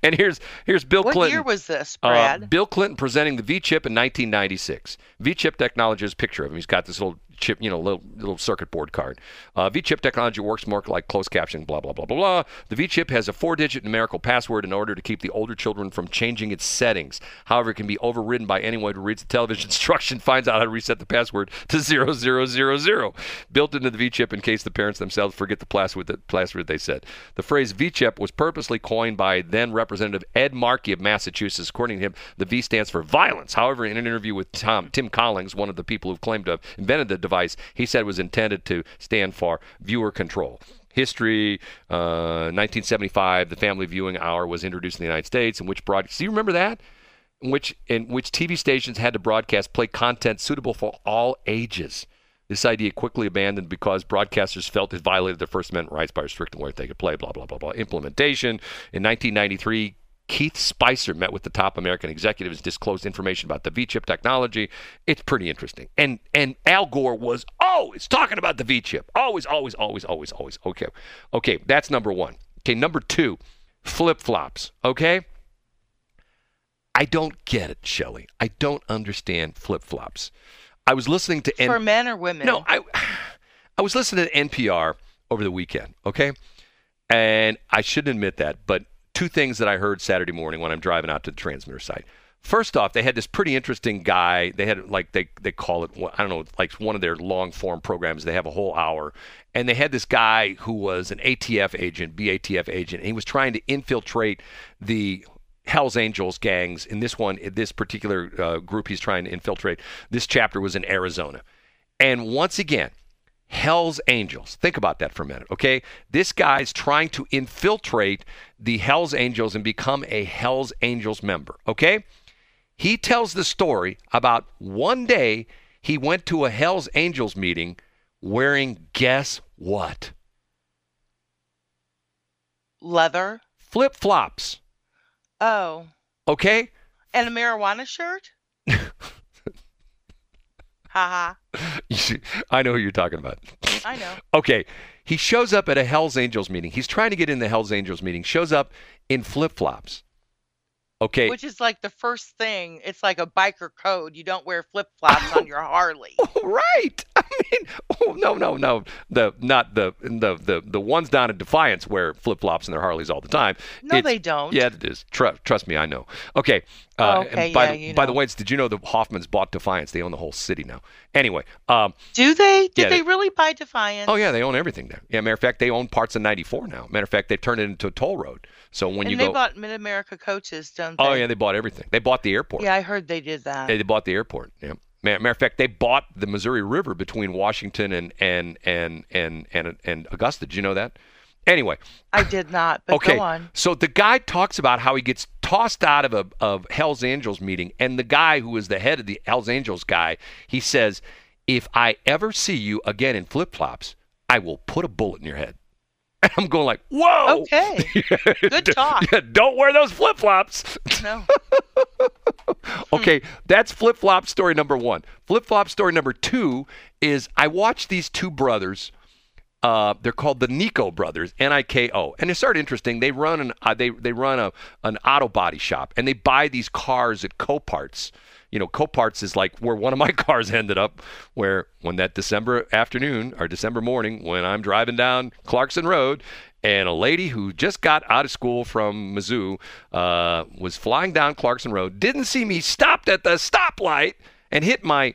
And here's here's Bill what Clinton. What year was this, Brad? Uh, Bill Clinton presenting the V chip in nineteen ninety-six. V chip technology is a picture of him. He's got this little chip, you know, little little circuit board card. Uh, V-chip technology works more like closed captioning, blah, blah, blah, blah, blah. The V-chip has a four-digit numerical password in order to keep the older children from changing its settings. However, it can be overridden by anyone who reads the television instruction, finds out how to reset the password to zero zero zero zero. Built into the V-chip in case the parents themselves forget the password that, password they said. The phrase V-chip was purposely coined by then-Representative Ed Markey of Massachusetts. According to him, the V stands for violence. However, in an interview with Tom, Tim Collins, one of the people who claimed to have invented the device, he said it was intended to stand for viewer control. History, uh, nineteen seventy-five, the family viewing hour was introduced in the United States, in which broadcast, do you remember that? In which, in which T V stations had to broadcast play content suitable for all ages. This idea quickly abandoned because broadcasters felt it violated their First Amendment rights by restricting where they could play, blah, blah, blah, blah. Implementation. In nineteen ninety-three, Keith Spicer met with the top American executives and disclosed information about the V-chip technology. It's pretty interesting. And and Al Gore was always talking about the V-chip. Always, always, always, always, always. Okay. Okay, that's number one. Okay, number two, flip-flops, okay? I don't get it, Shelley. I don't understand flip-flops. I was listening to... N- For men or women? No, I, I was listening to N P R over the weekend, okay? And I shouldn't admit that, but... Two things that I heard Saturday morning when I'm driving out to the transmitter site. First off, they had this pretty interesting guy. They had, like, they, they call it, I don't know, like one of their long-form programs. They have a whole hour. And they had this guy who was an A T F agent, B A T F agent, and he was trying to infiltrate the Hells Angels gangs. In this one, in this particular uh, group he's trying to infiltrate, this chapter was in Arizona. And once again, Hells Angels. Think about that for a minute, okay? This guy's trying to infiltrate the Hells Angels and become a Hells Angels member, okay? He tells the story about one day he went to a Hells Angels meeting wearing, guess what? Leather? Flip-flops. Oh. Okay? And a marijuana shirt? Ha ha. I know who you're talking about. I know. Okay. He shows up at a Hells Angels meeting. He's trying to get in the Hells Angels meeting. Shows up in flip-flops. Okay. Which is like the first thing. It's like a biker code. You don't wear flip-flops on your Harley. Right. I mean, oh, no, no, no. The not the the the the ones down at Defiance wear flip-flops in their Harleys all the time. No, it's, they don't. Yeah, it is. Trust, trust me, I know. Okay. Uh, okay. And by yeah, the, you by know. the way, did you know the Hoffmans bought Defiance? They own the whole city now. Anyway. Um, Do they? Did yeah, they, they really buy Defiance? Oh yeah, they own everything there. Yeah. Matter of fact, they own parts of ninety-four now. Matter of fact, they've turned it into a toll road. So when and you they go, bought Mid America coaches, don't they? Oh yeah, they bought everything. They bought the airport. Yeah, I heard they did that. They, they bought the airport. Yeah. Matter of fact, they bought the Missouri River between Washington and and and and and, and Augusta. Did you know that? Anyway, I did not. But okay. Go on. So the guy talks about how he gets tossed out of a of Hells Angels meeting, and the guy who is the head of the Hells Angels guy, he says, "If I ever see you again in flip flops, I will put a bullet in your head." And I'm going like, whoa. Okay. Good talk. Don't wear those flip-flops. No. Okay. That's flip-flop story number one. Flip-flop story number two is I watched these two brothers. Uh, they're called the Niko brothers, N I K O. And it's sort of interesting. They run an uh, they they run a an auto body shop, and they buy these cars at Coparts. You know, Coparts is like where one of my cars ended up, where when that December afternoon or December morning when I'm driving down Clarkson Road and a lady who just got out of school from Mizzou uh, was flying down Clarkson Road, didn't see me, stopped at the stoplight and hit my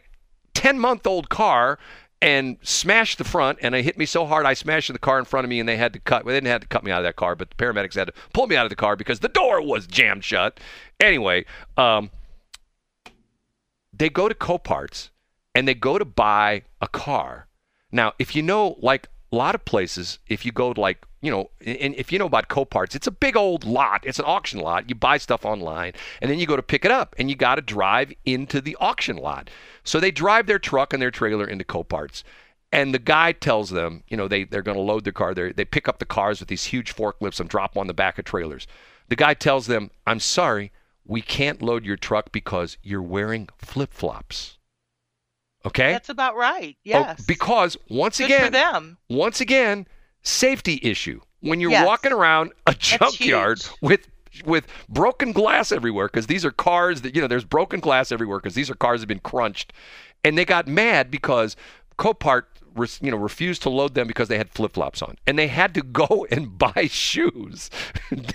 ten-month-old car and smashed the front, and it hit me so hard I smashed the car in front of me, and they had to cut. Well, they didn't have to cut me out of that car, but the paramedics had to pull me out of the car because the door was jammed shut. Anyway, um... they go to Coparts, and they go to buy a car. Now, if you know, like, a lot of places, if you go to, like, you know, and if you know about Coparts, it's a big old lot. It's an auction lot. You buy stuff online, and then you go to pick it up, and you got to drive into the auction lot. So they drive their truck and their trailer into Coparts. And the guy tells them, you know, they, they're going to load their car. They're, they pick up the cars with these huge forklifts and drop on the back of trailers. The guy tells them, I'm sorry, we can't load your truck because you're wearing flip-flops. Okay? That's about right, yes. Oh, because, once Good again, for them. once again, safety issue. When you're yes. walking around a junkyard with with broken glass everywhere, because these are cars that, you know, there's broken glass everywhere because these are cars that have been crunched. And they got mad because Copart you know, refused to load them because they had flip-flops on. And they had to go and buy shoes.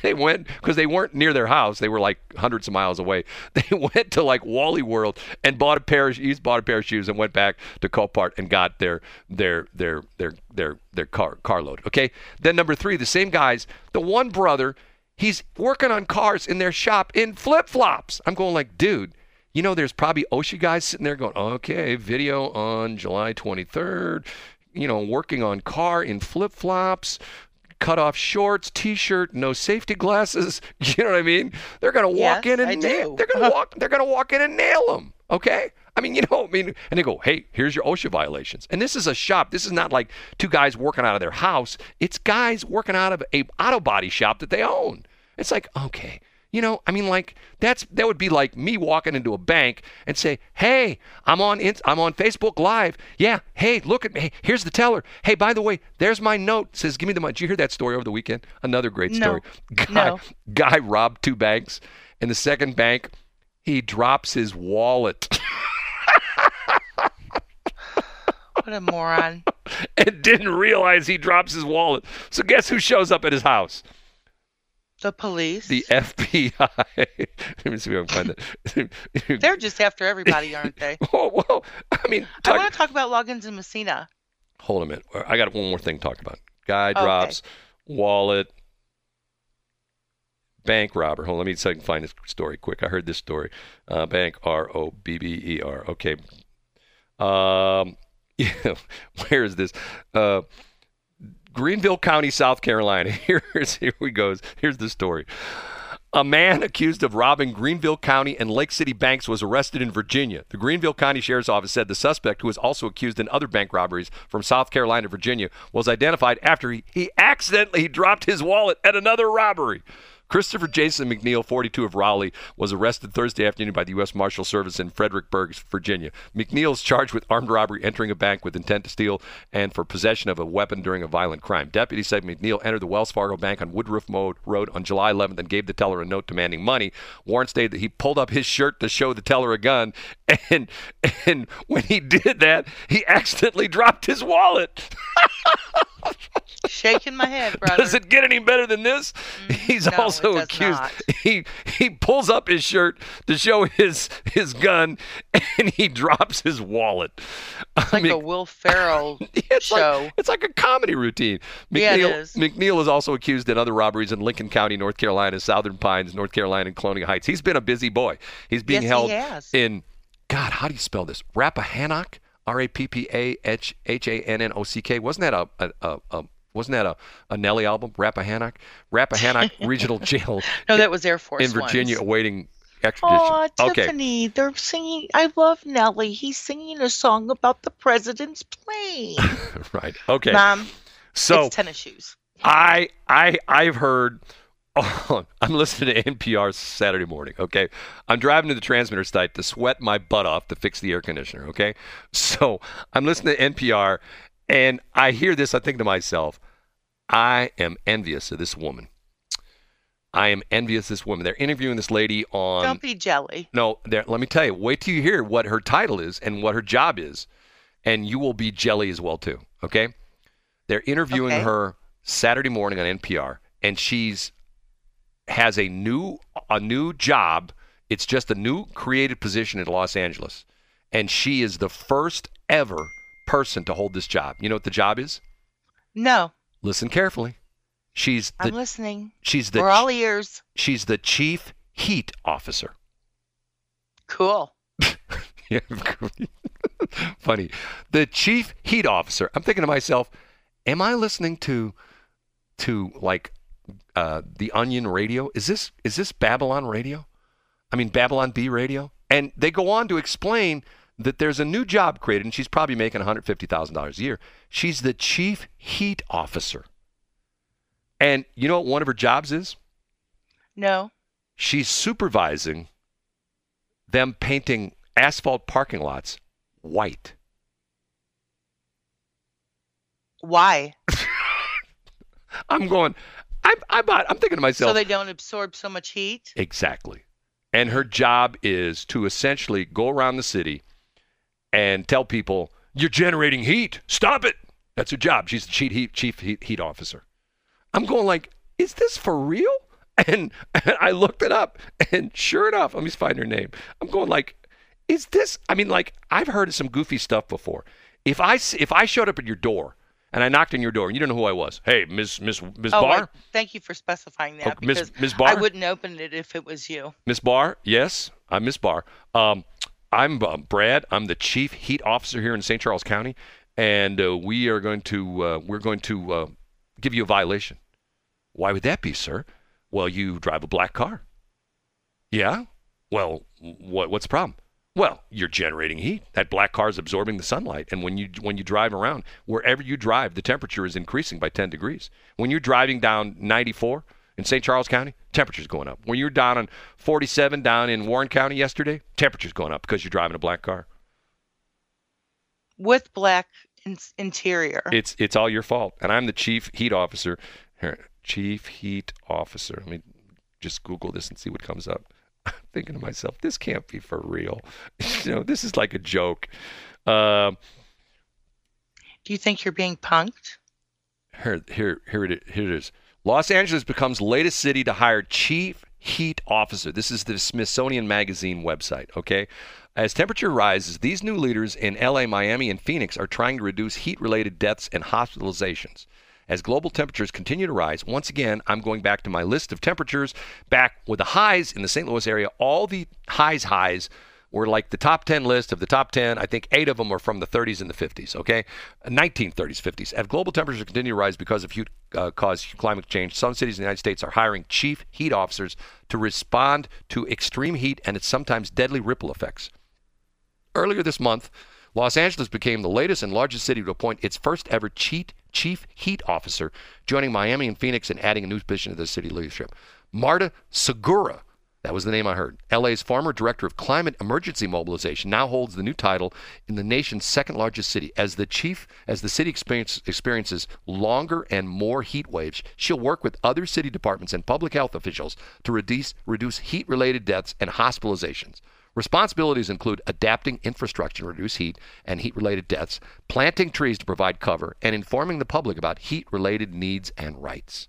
They went, because they weren't near their house. They were like hundreds of miles away. They went to like Wally World and bought a pair of, each bought a pair of shoes and went back to Copart and got their, their, their, their, their, their car, car load. Okay. Then number three, the same guys, the one brother, he's working on cars in their shop in flip-flops. I'm going like, dude, you know, there's probably OSHA guys sitting there going, okay, video on July twenty-third, you know, working on car in flip-flops, cut-off shorts, T-shirt, no safety glasses. You know what I mean? They're gonna walk yes, in and I nail. Do. They're gonna walk. They're gonna walk in and nail them. Okay. I mean, you know, I mean, and they go, hey, here's your OSHA violations. And this is a shop. This is not like two guys working out of their house. It's guys working out of a auto body shop that they own. It's like, okay. You know, I mean, like that's that would be like me walking into a bank and say, "Hey, I'm on I'm on Facebook Live. Yeah, hey, look at me. Here's the teller. Hey, by the way, there's my note. It says, give me the money." Did you hear that story over the weekend? Another great story. No. Guy, no. guy robbed two banks, and the second bank, he drops his wallet. What a moron! And didn't realize he drops his wallet. So guess who shows up at his house? The police. The F B I. Let me see if I can find that. They're just after everybody, aren't they? Oh, well, I mean. Talk... I want to talk about Loggins and Messina. Hold on a minute. I got one more thing to talk about. Guy oh, drops, okay. wallet, bank robber. Hold on, let me see if I can find this story quick. I heard this story. Uh, bank R O B B E R. Okay. Um, yeah, where is this? Uh. Greenville County, South Carolina. Here's, here we go. Here's the story. A man accused of robbing Greenville County and Lake City banks was arrested in Virginia. The Greenville County Sheriff's Office said the suspect, who was also accused in other bank robberies from South Carolina, Virginia, was identified after he, he accidentally dropped his wallet at another robbery. Christopher Jason McNeil, forty-two, of Raleigh, was arrested Thursday afternoon by the U S Marshal Service in Fredericksburg, Virginia. McNeil's charged with armed robbery, entering a bank with intent to steal, and for possession of a weapon during a violent crime. Deputies said McNeil entered the Wells Fargo Bank on Woodruff Road on July eleventh and gave the teller a note demanding money. Warren stated that he pulled up his shirt to show the teller a gun, and, and when he did that, he accidentally dropped his wallet. Shaking my head, brother. Does it get any better than this? Mm, He's no, also accused. Not. He he pulls up his shirt to show his his gun, and he drops his wallet. It's I like mean, a Will Ferrell it's show. Like, it's like a comedy routine. McNeil, yeah, it is. McNeil is also accused in other robberies in Lincoln County, North Carolina, Southern Pines, North Carolina, and Colonia Heights. He's been a busy boy. He's being yes, held he has. in, God, how do you spell this? Rappahannock? R A P P A H H A N N O C K. Wasn't that a, a, a, a Wasn't that a, a Nelly album, Rappahannock? Rappahannock Regional Jail. No, that was Air Force. In Virginia, ones. awaiting extradition. Oh, okay. Tiffany, they're singing. I love Nelly. He's singing a song about the president's plane. Right. Okay. Mom, so it's tennis shoes. I, I, I've heard. Oh, I'm listening to N P R Saturday morning, okay? I'm driving to the transmitter site to sweat my butt off to fix the air conditioner, okay? So I'm listening to N P R, and I hear this. I think to myself, I am envious of this woman. I am envious of this woman. They're interviewing this lady on... Don't be jelly. No, let me tell you. Wait till you hear what her title is and what her job is, and you will be jelly as well, too, okay? They're interviewing okay. her Saturday morning on N P R, and she's... has a new a new job. It's just a new created position in Los Angeles. And she is the first ever person to hold this job. You know what the job is? No. Listen carefully. She's the, I'm listening. She's the, We're all ears. She's the chief heat officer. Cool. Yeah, funny. The chief heat officer. I'm thinking to myself, am I listening to to like Uh, the Onion Radio? Is this is this Babylon Radio? I mean, Babylon B Radio? And they go on to explain that there's a new job created, and she's probably making one hundred fifty thousand dollars a year. She's the chief heat officer. And you know what one of her jobs is? No. She's supervising them painting asphalt parking lots white. Why? I'm going... I'm, I'm, I'm thinking to myself. So they don't absorb so much heat? Exactly. And her job is to essentially go around the city and tell people, You're generating heat. Stop it. That's her job. She's the chief heat, chief heat, heat officer. I'm going like, is this for real? And, and I looked it up, and sure enough, let me find her name. I'm going like, is this? I mean, like, I've heard of some goofy stuff before. If I if I showed up at your door and I knocked on your door and you don't know who I was, hey, Miss Miss Miss oh, Barr. I, thank you for specifying that. Oh, because Miss, Miss Barr. I wouldn't open it if it was you. Miss Barr, yes, I'm Miss Barr. Um, I'm uh, Brad. I'm the chief heat officer here in Saint Charles County, and uh, we are going to uh, we're going to uh, give you a violation. Why would that be, sir? Well, you drive a black car. Yeah? Well, what what's the problem? Well, you're generating heat. That black car is absorbing the sunlight. And when you when you drive around, wherever you drive, the temperature is increasing by ten degrees. When you're driving down ninety-four in Saint Charles County, temperature's going up. When you're down on forty-seven down in Warren County yesterday, temperature's going up because you're driving a black car. With black in- interior. It's it's all your fault. And I'm the chief heat officer. Here, chief heat officer. Let me just Google this and see what comes up. I'm thinking to myself, this can't be for real. You know, this is like a joke. Um, Do you think you're being punked? Here, here, here it, here it is. Los Angeles becomes latest city to hire chief heat officer. This is the Smithsonian Magazine website, okay? As temperature rises, these new leaders in L A, Miami, and Phoenix are trying to reduce heat-related deaths and hospitalizations. As global temperatures continue to rise, once again, I'm going back to my list of temperatures, back with the highs in the Saint Louis area. All the highs highs were like the top ten list of the top ten. I think eight of them were from the thirties and the fifties, okay? nineteen thirties, fifties. As global temperatures continue to rise because of heat uh, caused climate change, some cities in the United States are hiring chief heat officers to respond to extreme heat and its sometimes deadly ripple effects. Earlier this month, Los Angeles became the latest and largest city to appoint its first ever chief heat officer, joining Miami and Phoenix and adding a new position to the city leadership. Marta Segura, that was the name I heard, L A's former director of climate emergency mobilization, now holds the new title in the nation's second largest city. As the chief, as the city experience, experiences longer and more heat waves, she'll work with other city departments and public health officials to reduce, reduce heat-related deaths and hospitalizations. Responsibilities include adapting infrastructure to reduce heat and heat-related deaths, planting trees to provide cover, and informing the public about heat-related needs and rights.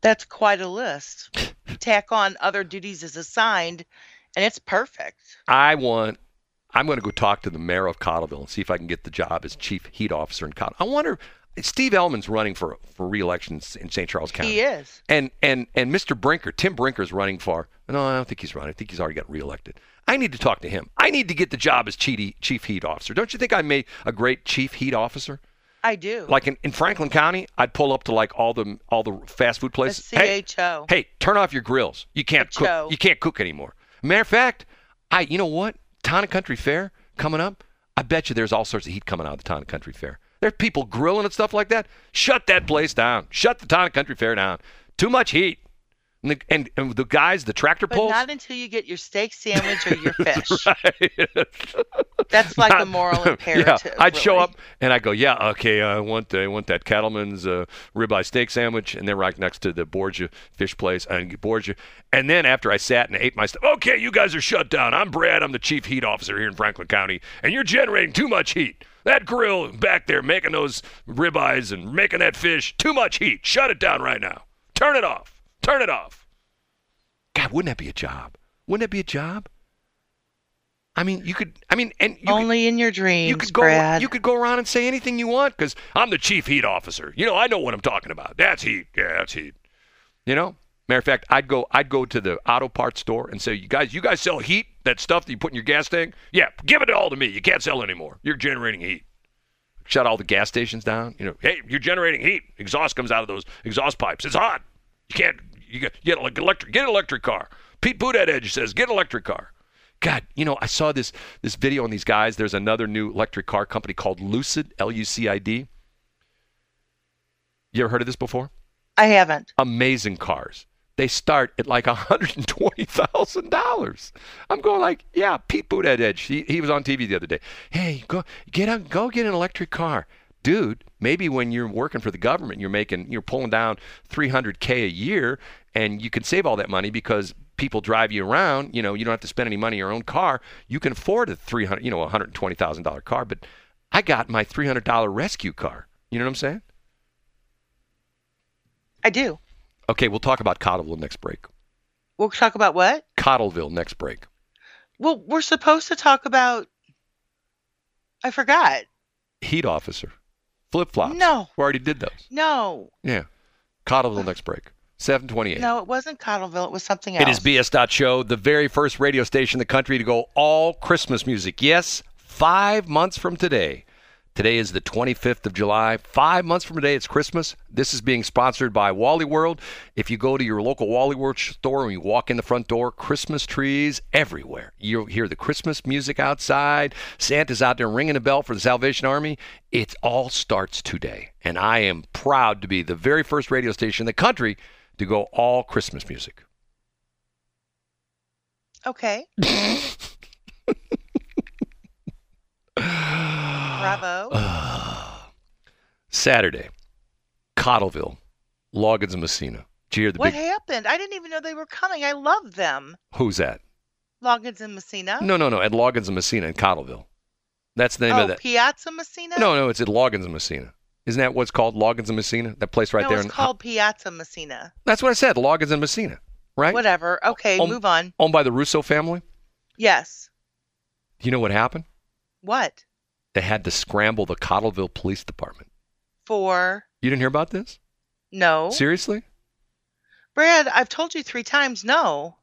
That's quite a list. Tack on other duties as assigned, and it's perfect. I want, I'm going to go talk to the mayor of Cottleville and see if I can get the job as chief heat officer in Cottleville. I wonder, Steve Ellman's running for, for re-election in Saint Charles County. He is. And and and Mister Brinker, Tim Brinker's running for, no, I don't think he's running. I think he's already got re-elected. I need to talk to him. I need to get the job as chief heat officer. Don't you think I made a great chief heat officer? I do. Like in, in Franklin County, I'd pull up to like all the all the fast food places. A C H O. Hey, hey, turn off your grills. You can't H O. cook. You can't cook anymore. Matter of fact, I you know what? Town and Country Fair coming up. I bet you there's all sorts of heat coming out of the Town and Country Fair. There's people grilling and stuff like that. Shut that place down. Shut the Town and Country Fair down. Too much heat. And the, and, and the guys, the tractor but pulls. But not until you get your steak sandwich or your fish. Right. That's like not, the moral imperative. Yeah, I'd really. show up and I go, yeah, okay, I want I want that Cattleman's uh, ribeye steak sandwich, and then right next to the Borgia fish place, I get Borgia. And then after I sat and ate my stuff, okay, you guys are shut down. I'm Brad. I'm the chief heat officer here in Franklin County, and you're generating too much heat. That grill back there making those ribeyes and making that fish, too much heat. Shut it down right now. Turn it off. Turn it off. God, wouldn't that be a job? Wouldn't that be a job? I mean, you could. I mean, and you only could, in your dreams, you could go, Brad. You could go around and say anything you want because I'm the chief heat officer. You know, I know what I'm talking about. That's heat. Yeah, that's heat. You know, matter of fact, I'd go. I'd go to the auto parts store and say, "You guys, you guys sell heat? That stuff that you put in your gas tank? Yeah, give it all to me. You can't sell anymore. You're generating heat." Shut all the gas stations down. You know, hey, you're generating heat. Exhaust comes out of those exhaust pipes. It's hot. You can't. You get, you get like electric. Get an electric car. Pete Buttigieg says, "Get an electric car." God, you know, I saw this this video on these guys. There's another new electric car company called Lucid, L U C I D. You ever heard of this before? I haven't. Amazing cars. They start at like one hundred twenty thousand dollars. I'm going like, yeah, Pete Buttigieg. He he was on T V the other day. Hey, go get a, go get an electric car. Dude, maybe when you're working for the government, you're making, you're pulling down three hundred K a year, and you can save all that money because people drive you around. You know, you don't have to spend any money on your own car. You can afford a three hundred, you know, one hundred twenty thousand dollars car. But I got my three hundred dollars rescue car. You know what I'm saying? I do. Okay, we'll talk about Cottleville next break. We'll talk about what? Cottleville next break. Well, we're supposed to talk about... I forgot. Heat officer. Flip-flops. No. We already did those. No. Yeah. Cottleville next break. seven twenty-eight. No, it wasn't Cottleville. It was something else. It is B S dot show, the very first radio station in the country to go all Christmas music. Yes, five months from today. Today is the twenty-fifth of July. Five months from today, it's Christmas. This is being sponsored by Wally World. If you go to your local Wally World store and you walk in the front door, Christmas trees everywhere. You hear the Christmas music outside. Santa's out there ringing a bell for the Salvation Army. It all starts today. And I am proud to be the very first radio station in the country to go all Christmas music. Okay. Bravo. Uh, Saturday, Cottleville, Loggins and Messina. Did you hear the what big... happened? I didn't even know they were coming. I love them. Who's that? Loggins and Messina. No, no, no. At Loggins and Messina in Cottleville. That's the name oh, of that. Piazza Messina? No, no. It's at Loggins and Messina. Isn't that what's called Loggins and Messina? That place right no, there. It's in... called Piazza Messina. That's what I said. Loggins and Messina. Right? Whatever. Okay, o- move on. Owned by the Russo family? Yes. Do you know what happened? What? They had to scramble the Cottleville Police Department. For? You didn't hear about this? No. Seriously? Brad, I've told you three times no.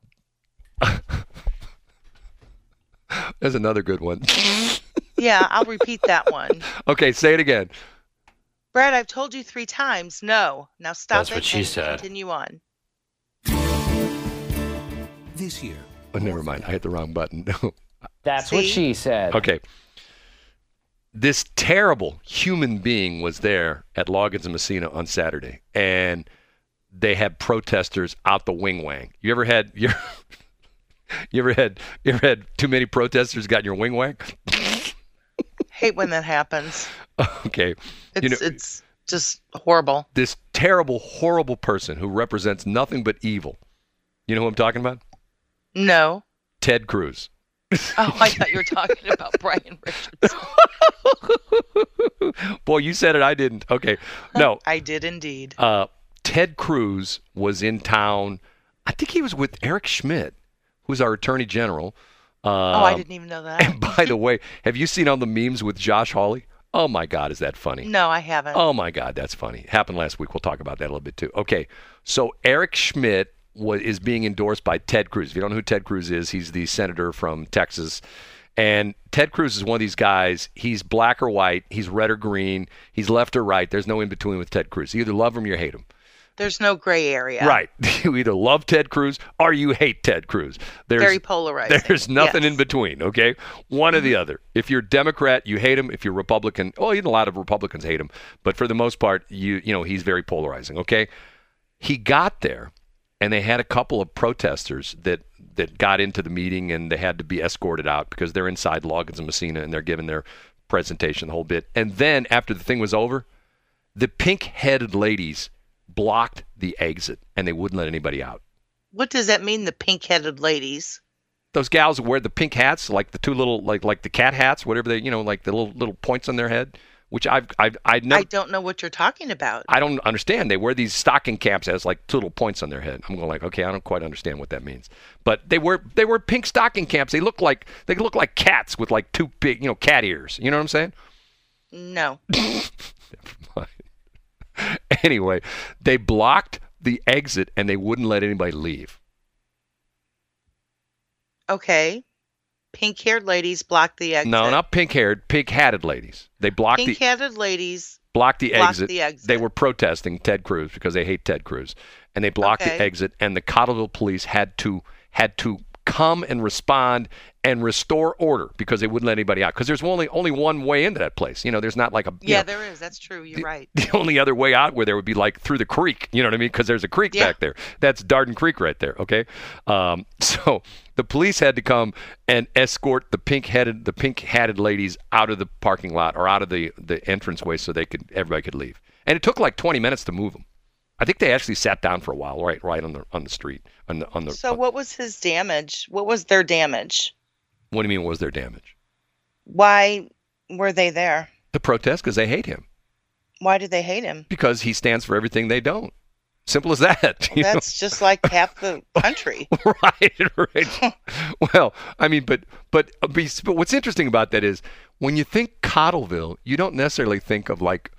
That's another good one. Yeah, I'll repeat that one. Okay, say it again. Brad, I've told you three times no. Now stop That's it what she and said. Continue on. This year. Oh, never mind. I hit the wrong button. That's See? What she said. Okay. This terrible human being was there at Loggins and Messina on Saturday, and they had protesters out the wing wang. You ever had you ever, you ever had you ever had too many protesters got in your wing wang? Hate when that happens. Okay, it's you know, it's just horrible. This terrible, horrible person who represents nothing but evil. You know who I'm talking about? No. Ted Cruz. Oh, I thought you were talking about Brian Richardson. Boy, you said it. I didn't. Okay. No. I did indeed. Uh, Ted Cruz was in town. I think he was with Eric Schmidt, who's our attorney general. Um, oh, I didn't even know that. And by the way, have you seen all the memes with Josh Hawley? Oh, my God. Is that funny? No, I haven't. Oh, my God. That's funny. It happened last week. We'll talk about that a little bit, too. Okay. So Eric Schmidt Was, is being endorsed by Ted Cruz. If you don't know who Ted Cruz is, he's the senator from Texas. And Ted Cruz is one of these guys. He's black or white. He's red or green. He's left or right. There's no in between with Ted Cruz. You either love him or you hate him. There's no gray area. Right. You either love Ted Cruz or you hate Ted Cruz. There's, Very polarizing. There's nothing yes. in between, okay? One mm-hmm. or the other. If you're Democrat, you hate him. If you're Republican, oh, even a lot of Republicans hate him. But for the most part, you you know, he's very polarizing, okay? He got there. And they had a couple of protesters that, that got into the meeting, and they had to be escorted out because they're inside Loggins and Messina, and they're giving their presentation, the whole bit. And then after the thing was over, the pink-headed ladies blocked the exit, and they wouldn't let anybody out. What does that mean, the pink-headed ladies? Those gals who wear the pink hats, like the two little, like like the cat hats, whatever they, you know, like the little little points on their head. Which I've, I've, I've never, I don't know what you're talking about. I don't understand. They wear these stocking caps that has like two little points on their head. I'm going like, okay, I don't quite understand what that means. But they were they were pink stocking caps. They look like they look like cats with like two big, you know, cat ears. You know what I'm saying? No. Never mind. Anyway, they blocked the exit and they wouldn't let anybody leave. Okay. Pink-haired ladies blocked the exit. No, not pink-haired, pink-hatted ladies. They blocked pink-hatted the pink-hatted ladies blocked the blocked exit. the exit. They were protesting Ted Cruz because they hate Ted Cruz, and they blocked okay. the exit. And the Cottleville police had to had to come and respond and restore order because they wouldn't let anybody out. Because there's only only one way into that place. You know, there's not like a yeah, know, there is. That's true. You're the, right. The only other way out where there would be like through the creek. You know what I mean? Because there's a creek yeah. back there. That's Darden Creek right there. Okay, um, so. The police had to come and escort the pink-headed, the pink-hatted ladies out of the parking lot or out of the, the entranceway so they could everybody could leave. And it took like twenty minutes to move them. I think they actually sat down for a while, right, right on the on the street, on the on the. So, on, what was his damage? What was their damage? What do you mean? What was their damage? Why were they there? To protest because they hate him. Why do they hate him? Because he stands for everything they don't. Simple as that. Well, that's know? Just like half the country. Right, right. Well, I mean, but, but but what's interesting about that is when you think Cottleville, you don't necessarily think of like,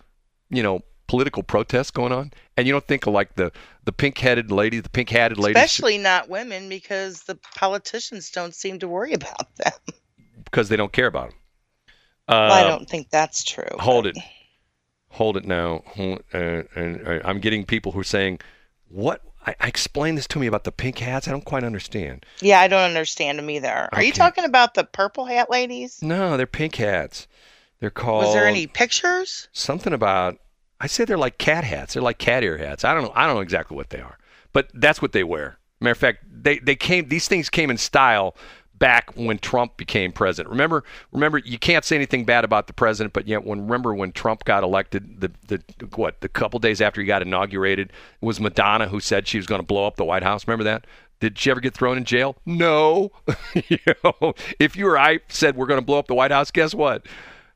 you know, political protests going on, and you don't think of like the the pink-headed lady, the pink-hatted lady. Especially not women, because the politicians don't seem to worry about them. Because they don't care about them. Well, uh, I don't think that's true. Hold but... it. Hold it now. Uh, I'm getting people who are saying, what? I, I explained this to me about the pink hats. I don't quite understand. Yeah, I don't understand them either. Are okay. you talking about the purple hat ladies? No, they're pink hats. They're called... Was there any pictures? Something about... I say they're like cat hats. They're like cat ear hats. I don't know. I don't know exactly what they are. But that's what they wear. Matter of fact, they, they came. These things came in style back when Trump became president. Remember, remember, you can't say anything bad about the president, but yet when remember when Trump got elected, the the what the couple days after he got inaugurated, it was Madonna who said she was going to blow up the White House. Remember that? Did she ever get thrown in jail? No. You know, if you or I said we're going to blow up the White House, guess what?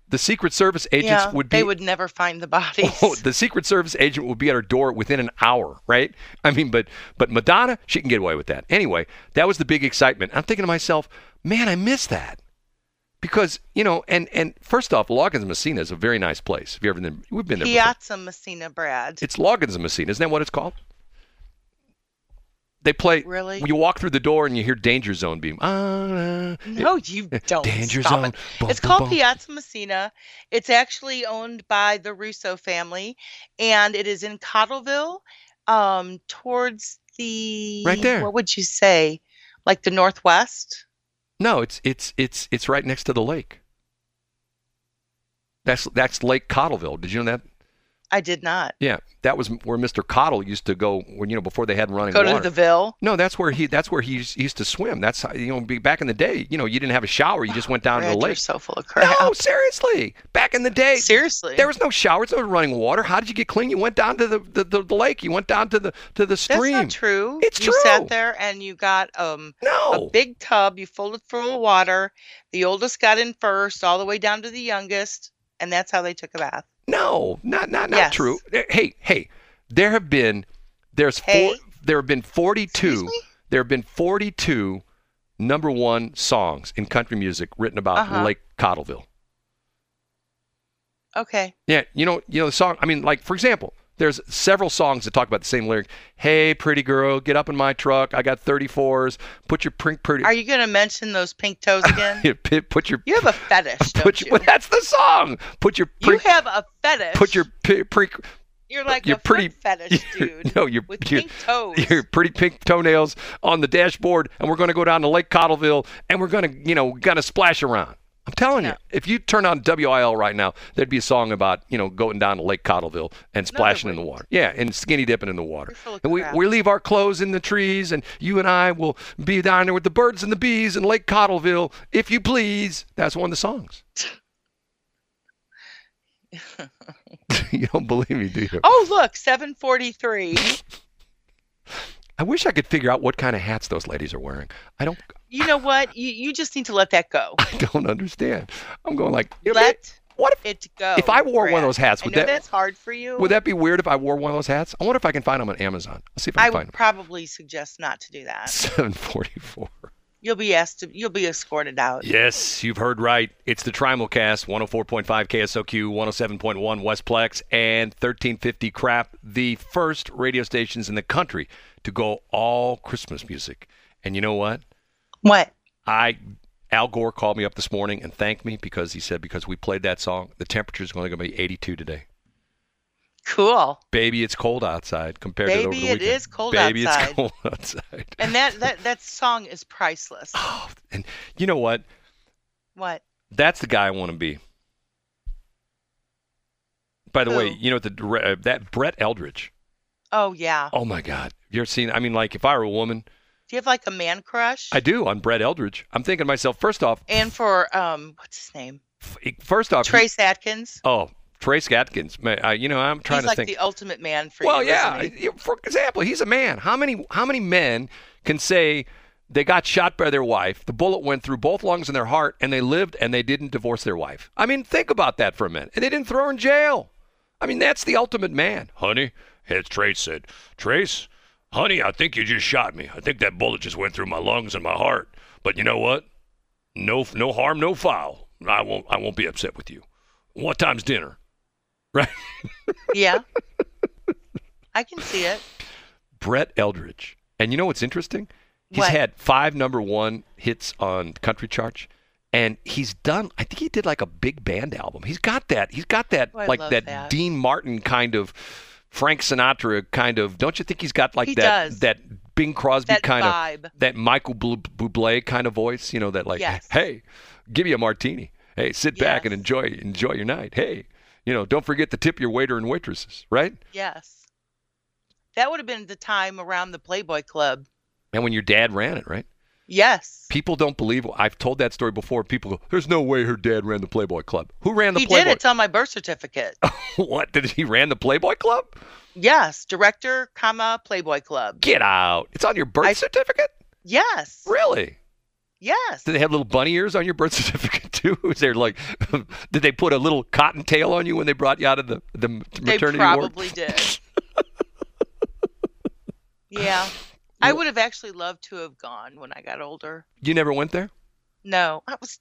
The Secret Service agents yeah, would be... they would never find the bodies. Oh, the Secret Service agent would be at our door within an hour, right? I mean, but but Madonna, she can get away with that. Anyway, that was the big excitement. I'm thinking to myself, man, I miss that. Because, you know, and, and first off, Loggins, Messina is a very nice place. Have you ever been? We've been there Piazza before. Messina, Brad. It's Loggins and Messina. Isn't that what it's called? They play, really? You walk through the door and you hear Danger Zone beam. Ah, no, it, you don't. Danger Stop Zone. It. Boom, it's boom, called boom. Piazza Messina. It's actually owned by the Russo family, and it is in Cottleville, um, towards the, right there. What would you say? Like the Northwest? No, it's, it's, it's, it's right next to the lake. That's, that's Lake Cottleville. Did you know that? I did not. Yeah, that was where Mister Cottle used to go when you know before they had running water. Go to the Ville. No, that's where he that's where he used to swim. That's how, you know back in the day, you know, you didn't have a shower, you just went down oh, to the lake. You're so full of crap. No, seriously. Back in the day. Seriously. There was no showers, no running water. How did you get clean? You went down to the the, the, the lake. You went down to the to the stream. That's not true. It's you true. You sat there and you got um no. a big tub, you filled it full of water. The oldest got in first, all the way down to the youngest, and that's how they took a bath. No, not not not yes. true. Hey, hey, there have been there's hey. four, there have been forty-two there have been forty-two number one songs in country music written about uh-huh. Lake Cottleville. Okay. Yeah, you know, you know the song. I mean, like for example, there's several songs that talk about the same lyric. Hey, pretty girl, get up in my truck. I got thirty-fours. Put your pink pretty. Are you gonna mention those pink toes again? Put your. You have a fetish. Don't you? Your, well, that's the song. Put your. Pink, you have a fetish. Put your pink. Pink You're like your a pretty fetish, dude. No, you're with your, pink toes. Your pretty pink toenails on the dashboard, and we're gonna go down to Lake Cottleville, and we're gonna, you know, gonna splash around. I'm telling no. you, if you turn on W I L right now, there'd be a song about, you know, going down to Lake Cottleville and splashing no, in the water. Yeah, and skinny dipping in the water. And we, we leave our clothes in the trees, and you and I will be down there with the birds and the bees in Lake Cottleville, if you please. That's one of the songs. You don't believe me, do you? Oh, look, seven forty-three. I wish I could figure out what kind of hats those ladies are wearing. I don't... You know what? You you just need to let that go. I don't understand. I'm going like... You know, let what if, it go, If I wore Brad. one of those hats... Would I know that, that's hard for you. Would that be weird if I wore one of those hats? I wonder if I can find them on Amazon. I'll see if I can I find them. I would probably suggest not to do that. seven forty-four. You'll be asked to... You'll be escorted out. Yes, you've heard right. It's the Trimal Cast, one oh four point five K S O Q, one oh seven point one Westplex, and thirteen fifty Crap, the first radio stations in the country to go all Christmas music. And you know what? What? I Al Gore called me up this morning and thanked me because he said, because we played that song, the temperature is only going to be eighty-two today. Cool. Baby, it's cold outside compared Baby, to over the weekend. Baby, it is cold Baby, outside. Baby, it's cold outside. And that, that, that song is priceless. Oh, and you know what? What? That's the guy I want to be. By the Who? way, you know, the uh, that Brett Eldridge. Oh, yeah. Oh, my God. You ever seen, I mean, like, if I were a woman... Do you have like a man crush? I do, on Brett Eldridge. I'm thinking to myself, first off... And for, um, what's his name? First off... Trace he, Adkins. Oh, Trace Atkins, uh, you know, I'm trying he's to like think. He's like the ultimate man for well, you. Well, yeah. For example, he's a man. How many how many men can say they got shot by their wife, the bullet went through both lungs and their heart, and they lived and they didn't divorce their wife? I mean, think about that for a minute. And they didn't throw her in jail. I mean, that's the ultimate man. Honey, as Trace said, Trace, honey, I think you just shot me. I think that bullet just went through my lungs and my heart. But you know what? No, no harm, no foul. I won't. I won't be upset with you. What time's dinner? Right. Yeah. I can see it. Brett Eldredge, and you know what's interesting? He's what? had five number one hits on country charts, and he's done. I think he did like a big band album. He's got that. He's got that oh, like that, that Dean Martin kind of. Frank Sinatra kind of, don't you think he's got like he that does. that Bing Crosby that kind vibe. of, that Michael Bublé kind of voice, you know, that like, yes. hey, give me a martini. Hey, sit yes. back and enjoy enjoy your night. Hey, you know, don't forget to tip your waiter and waitresses, right? Yes. That would have been the time around the Playboy Club. And when your dad ran it, right? Yes. People don't believe, I've told that story before, people go, there's no way her dad ran the Playboy Club. Who ran the he Playboy Club? He did, it's on my birth certificate. What, did he ran the Playboy Club? Yes, director, comma, Playboy Club. Get out. It's on your birth I, certificate? Yes. Really? Yes. Did they have little bunny ears on your birth certificate too? Is there like, did they put a little cottontail on you when they brought you out of the, the maternity ward? They probably ward? did. Yeah. I would have actually loved to have gone when I got older. You never went there? No. I was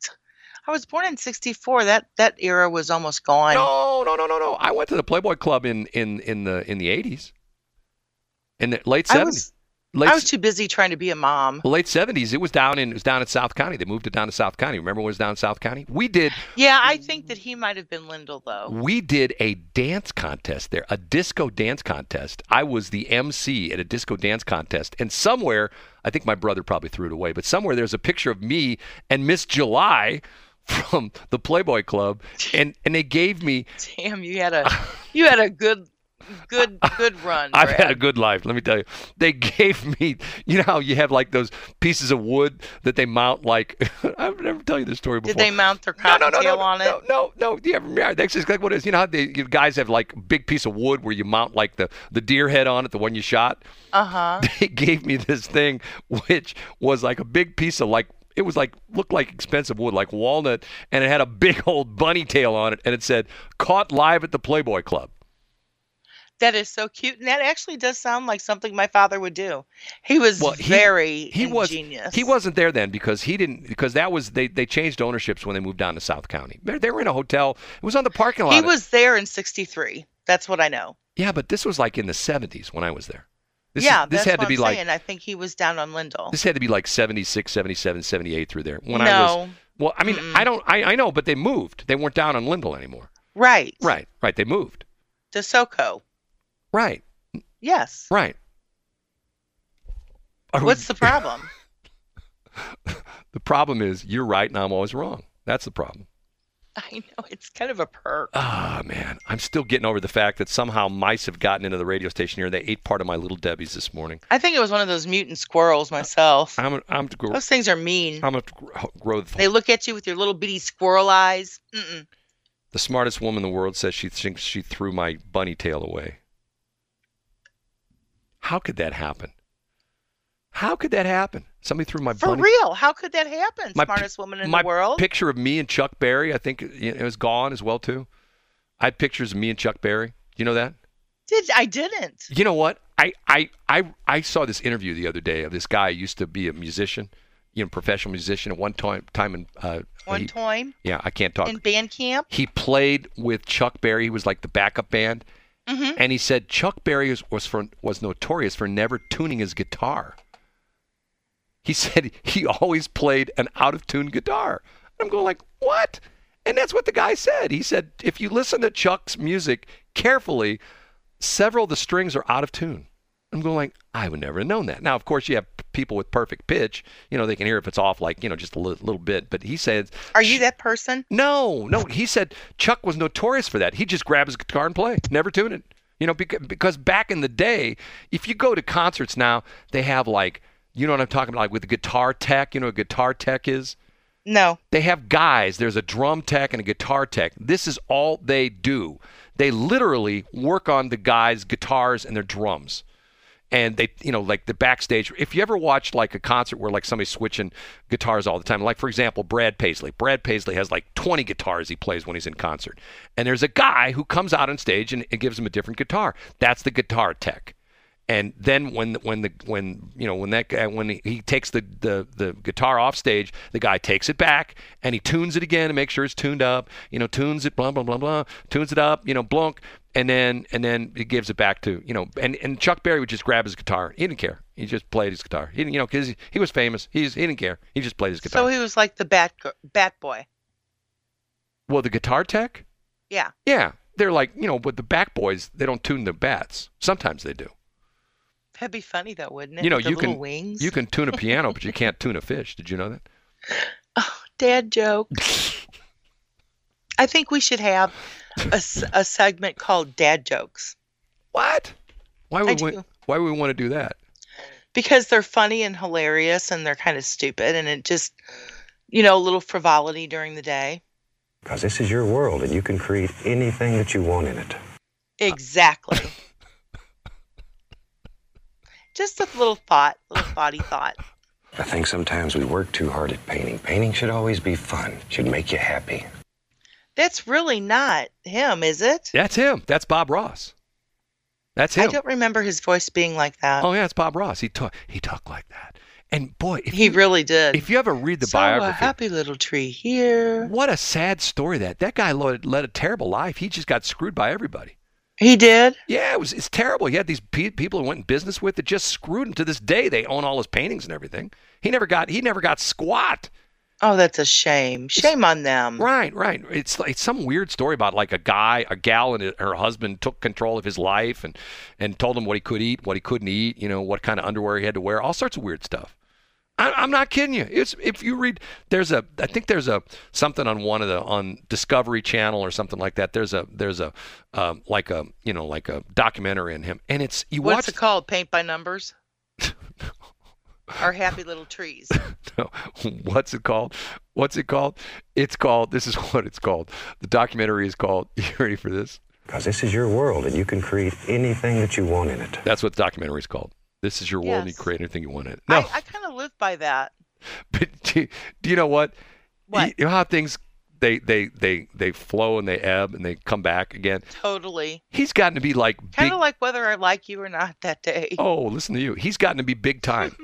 I was born in sixty-four. That that era was almost gone. No, no, no, no, no. I went to the Playboy Club in, in, in the in the eighties. In the late seventies. I was, late, I was too busy trying to be a mom. Late seventies. It was down in it was down at South County. They moved it down to South County. Remember when it was down in South County? We did. Yeah, I think that he might have been Lyndall though. We did a dance contest there, a disco dance contest. I was the M C at a disco dance contest, and somewhere, I think my brother probably threw it away, but somewhere there's a picture of me and Miss July from the Playboy Club, and and they gave me. Damn, you had a you had a good. Good, good run. Brad. I've had a good life. Let me tell you, they gave me. You know how you have like those pieces of wood that they mount. Like I've never tell you this story before. Did they mount their cotton no, no, no, tail no, on no, it? No, no, no. Yeah, that's just like what it is. You know how they, you guys have like a big piece of wood where you mount like the the deer head on it, the one you shot. Uh huh. They gave me this thing, which was like a big piece of like. It was like, looked like expensive wood, like walnut, and it had a big old bunny tail on it, and it said, "Caught live at the Playboy Club." That is so cute, and that actually does sound like something my father would do. He was well, he, very he ingenious. Was, he wasn't there then because he didn't because that was they they changed ownerships when they moved down to South County. They were in a hotel. It was on the parking lot. He was there in sixty-three. That's what I know. Yeah, but this was like in the seventies when I was there. This yeah, is, this that's had what to be I'm like, saying. I think he was down on Lyndall. This had to be like seventy-six, seventy-seven, seventy-eight through there. When no. I was well, I mean, mm-mm. I don't, I I know, but they moved. They weren't down on Lyndall anymore. Right. Right. Right. They moved to SoCo. Right. Yes. Right. Are What's we... the problem? The problem is you're right and I'm always wrong. That's the problem. I know. It's kind of a perk. Ah, oh, man. I'm still getting over the fact that somehow mice have gotten into the radio station here. They ate part of my Little Debbie's this morning. I think it was one of those mutant squirrels myself. I'm. A, I'm to grow... Those things are mean. I'm going to grow the... They look at you with your little bitty squirrel eyes. Mm-mm. The smartest woman in the world says she thinks she threw my bunny tail away. How could that happen? How could that happen? Somebody threw my For bunny. real, how could that happen? My Smartest p- woman in the world. My picture of me and Chuck Berry, I think it was gone as well, too. I had pictures of me and Chuck Berry. Do you know that? Did I didn't. You know what? I, I, I, I saw this interview the other day of this guy who used to be a musician, you know, professional musician at one time. time in, uh, one he, time? Yeah, I can't talk. In band camp? He played with Chuck Berry. He was like the backup band. Mm-hmm. And he said Chuck Berry was was, for, was notorious for never tuning his guitar. He said he always played an out-of-tune guitar. I'm going like, what? And that's what the guy said. He said, if you listen to Chuck's music carefully, several of the strings are out of tune. I'm going like, I would never have known that. Now, of course, you have people with perfect pitch. You know, they can hear if it's off, like, you know, just a li- little bit. But he said... Are you that person? No, no. He said Chuck was notorious for that. He'd just grab his guitar and play. Never tune it. You know, beca- because back in the day, if you go to concerts now, they have like, you know what I'm talking about, like with the guitar tech, you know what guitar tech is? No. They have guys. There's a drum tech and a guitar tech. This is all they do. They literally work on the guys' guitars and their drums. And they, you know, like the backstage, if you ever watched like a concert where like somebody's switching guitars all the time, like for example, Brad Paisley. Brad Paisley has like twenty guitars he plays when he's in concert. And there's a guy who comes out on stage and, and gives him a different guitar. That's the guitar tech. And then when when the when you know when that guy, when he, he takes the, the, the guitar off stage, the guy takes it back and he tunes it again and makes sure it's tuned up. You know, tunes it, blah blah blah blah, tunes it up, you know, blunk, and then and then he gives it back to you know. And, and Chuck Berry would just grab his guitar. He didn't care. He just played his guitar. He didn't, you know, because he, he was famous. He's he didn't care. He just played his guitar. So he was like the bat bat boy. Well, the guitar tech. Yeah. Yeah, they're like you know, but the bat boys, they don't tune the bats. Sometimes they do. That'd be funny though, wouldn't it? You know, you can wings? you can tune a piano, but you can't tune a fish. Did you know that? Oh, dad joke. I think we should have a, a segment called Dad Jokes. What? Why would we, why would we want to do that? Because they're funny and hilarious, and they're kind of stupid, and it just, you know, a little frivolity during the day. Because this is your world, and you can create anything that you want in it. Exactly. Just a little thought, little body thought. I think sometimes we work too hard at painting. Painting should always be fun. Should make you happy. That's really not him, is it? That's him. That's Bob Ross. That's him. I don't remember his voice being like that. Oh yeah, it's Bob Ross. He talked. He talked like that. And boy, if he you, really did. If you ever read the so biography, a happy little tree here. What a sad story that that guy led, led a terrible life. He just got screwed by everybody. He did? Yeah, it was. It's terrible. He had these pe- people who went in business with that just screwed him. To this day, they own all his paintings and everything. He never got. He never got squat. Oh, that's a shame. Shame it's, on them. Right, right. It's like some weird story about like a guy, a gal, and her husband took control of his life and and told him what he could eat, what he couldn't eat. You know, what kind of underwear he had to wear. All sorts of weird stuff. I, I'm not kidding you. It's if you read, there's a, I think there's a something on one of the on Discovery Channel or something like that. There's a there's a um, like a you know like a documentary in him, and it's you watch. What's it called? Paint by Numbers. Or Happy Little Trees. No, what's it called? What's it called? It's called. This is what it's called. The documentary is called. You ready for this? Because this is your world, and you can create anything that you want in it. That's what the documentary is called. This is your world, yes. And you create anything you want in it. No. I, I kind of live by that. But do, do you know what? What? You, you know how things, they, they, they, they flow and they ebb and they come back again? Totally. He's gotten to be like kind of like whether I like you or not that day. Oh, listen to you. He's gotten to be big time.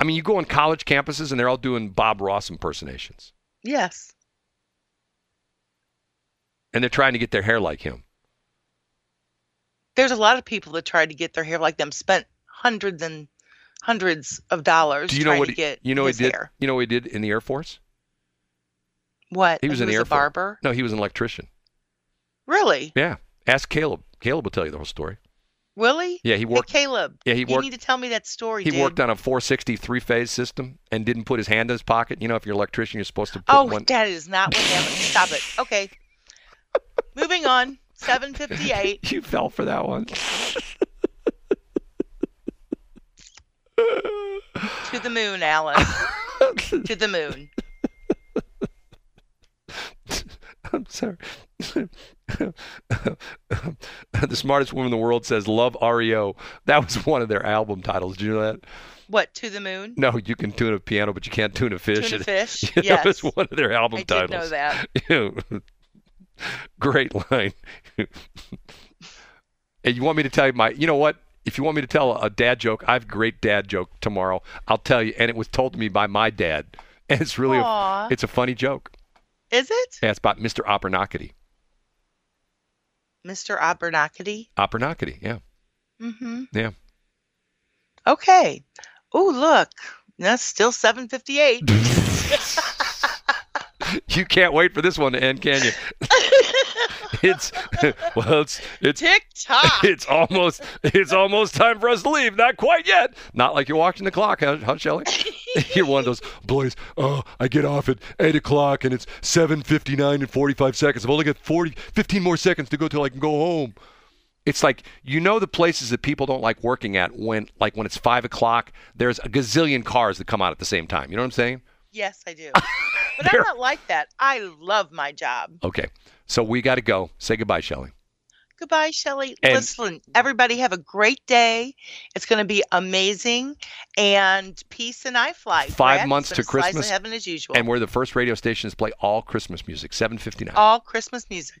I mean, you go on college campuses and they're all doing Bob Ross impersonations. Yes. And they're trying to get their hair like him. There's a lot of people that try to get their hair like them, spent hundreds and hundreds of dollars you know trying what he, to get you know his he did, hair. You know what he did in the Air Force? What? He was in the Air Force. He was a barber? No, he was an electrician. Really? Yeah. Ask Caleb. Caleb will tell you the whole story. Will he? Yeah, he worked. Hey, Caleb, yeah, he worked, you need to tell me that story, He dude. worked on a four sixty three-phase system and didn't put his hand in his pocket. You know, if you're an electrician, you're supposed to put oh, one. Oh, that is not what happened. Stop it. Okay. Moving on. seven fifty-eight. You fell for that one. To the moon, Alice. To the moon. I'm sorry. The smartest woman in the world says Love R E O. That was one of their album titles. Do you know that? What, To the Moon? No, you can tune a piano, but you can't tune a fish. Tune a fish? Yeah, yes. That was one of their album I titles. I did know that. Great line. And you want me to tell you my, you know what? If you want me to tell a dad joke, I have a great dad joke tomorrow. I'll tell you, and it was told to me by my dad. And it's really, a, it's a funny joke. Is it? Yeah, it's about Mister Abernathy. Mister Abernathy? Abernathy, yeah. Mm-hmm. Yeah. Okay. Oh, look. That's still seven fifty-eight. You can't wait for this one to end, can you? It's well, it's, it's TikTok. It's almost it's almost time for us to leave. Not quite yet. Not like you're watching the clock, huh, huh Shelley? You're one of those boys. Oh, I get off at eight o'clock and it's seven fifty nine and forty five seconds. I've only got forty, fifteen more seconds to go till I can go home. It's like you know the places that people don't like working at when like when it's five o'clock. There's a gazillion cars that come out at the same time. You know what I'm saying? Yes, I do. But I'm not like that. I love my job. Okay. So we got to go. Say goodbye, Shelley. Goodbye, Shelley. And listen, everybody have a great day. It's going to be amazing. And peace and I fly. Five Brad, months to Christmas. Heaven as usual. And we're the first radio station to play all Christmas music, seven fifty-nine. All Christmas music.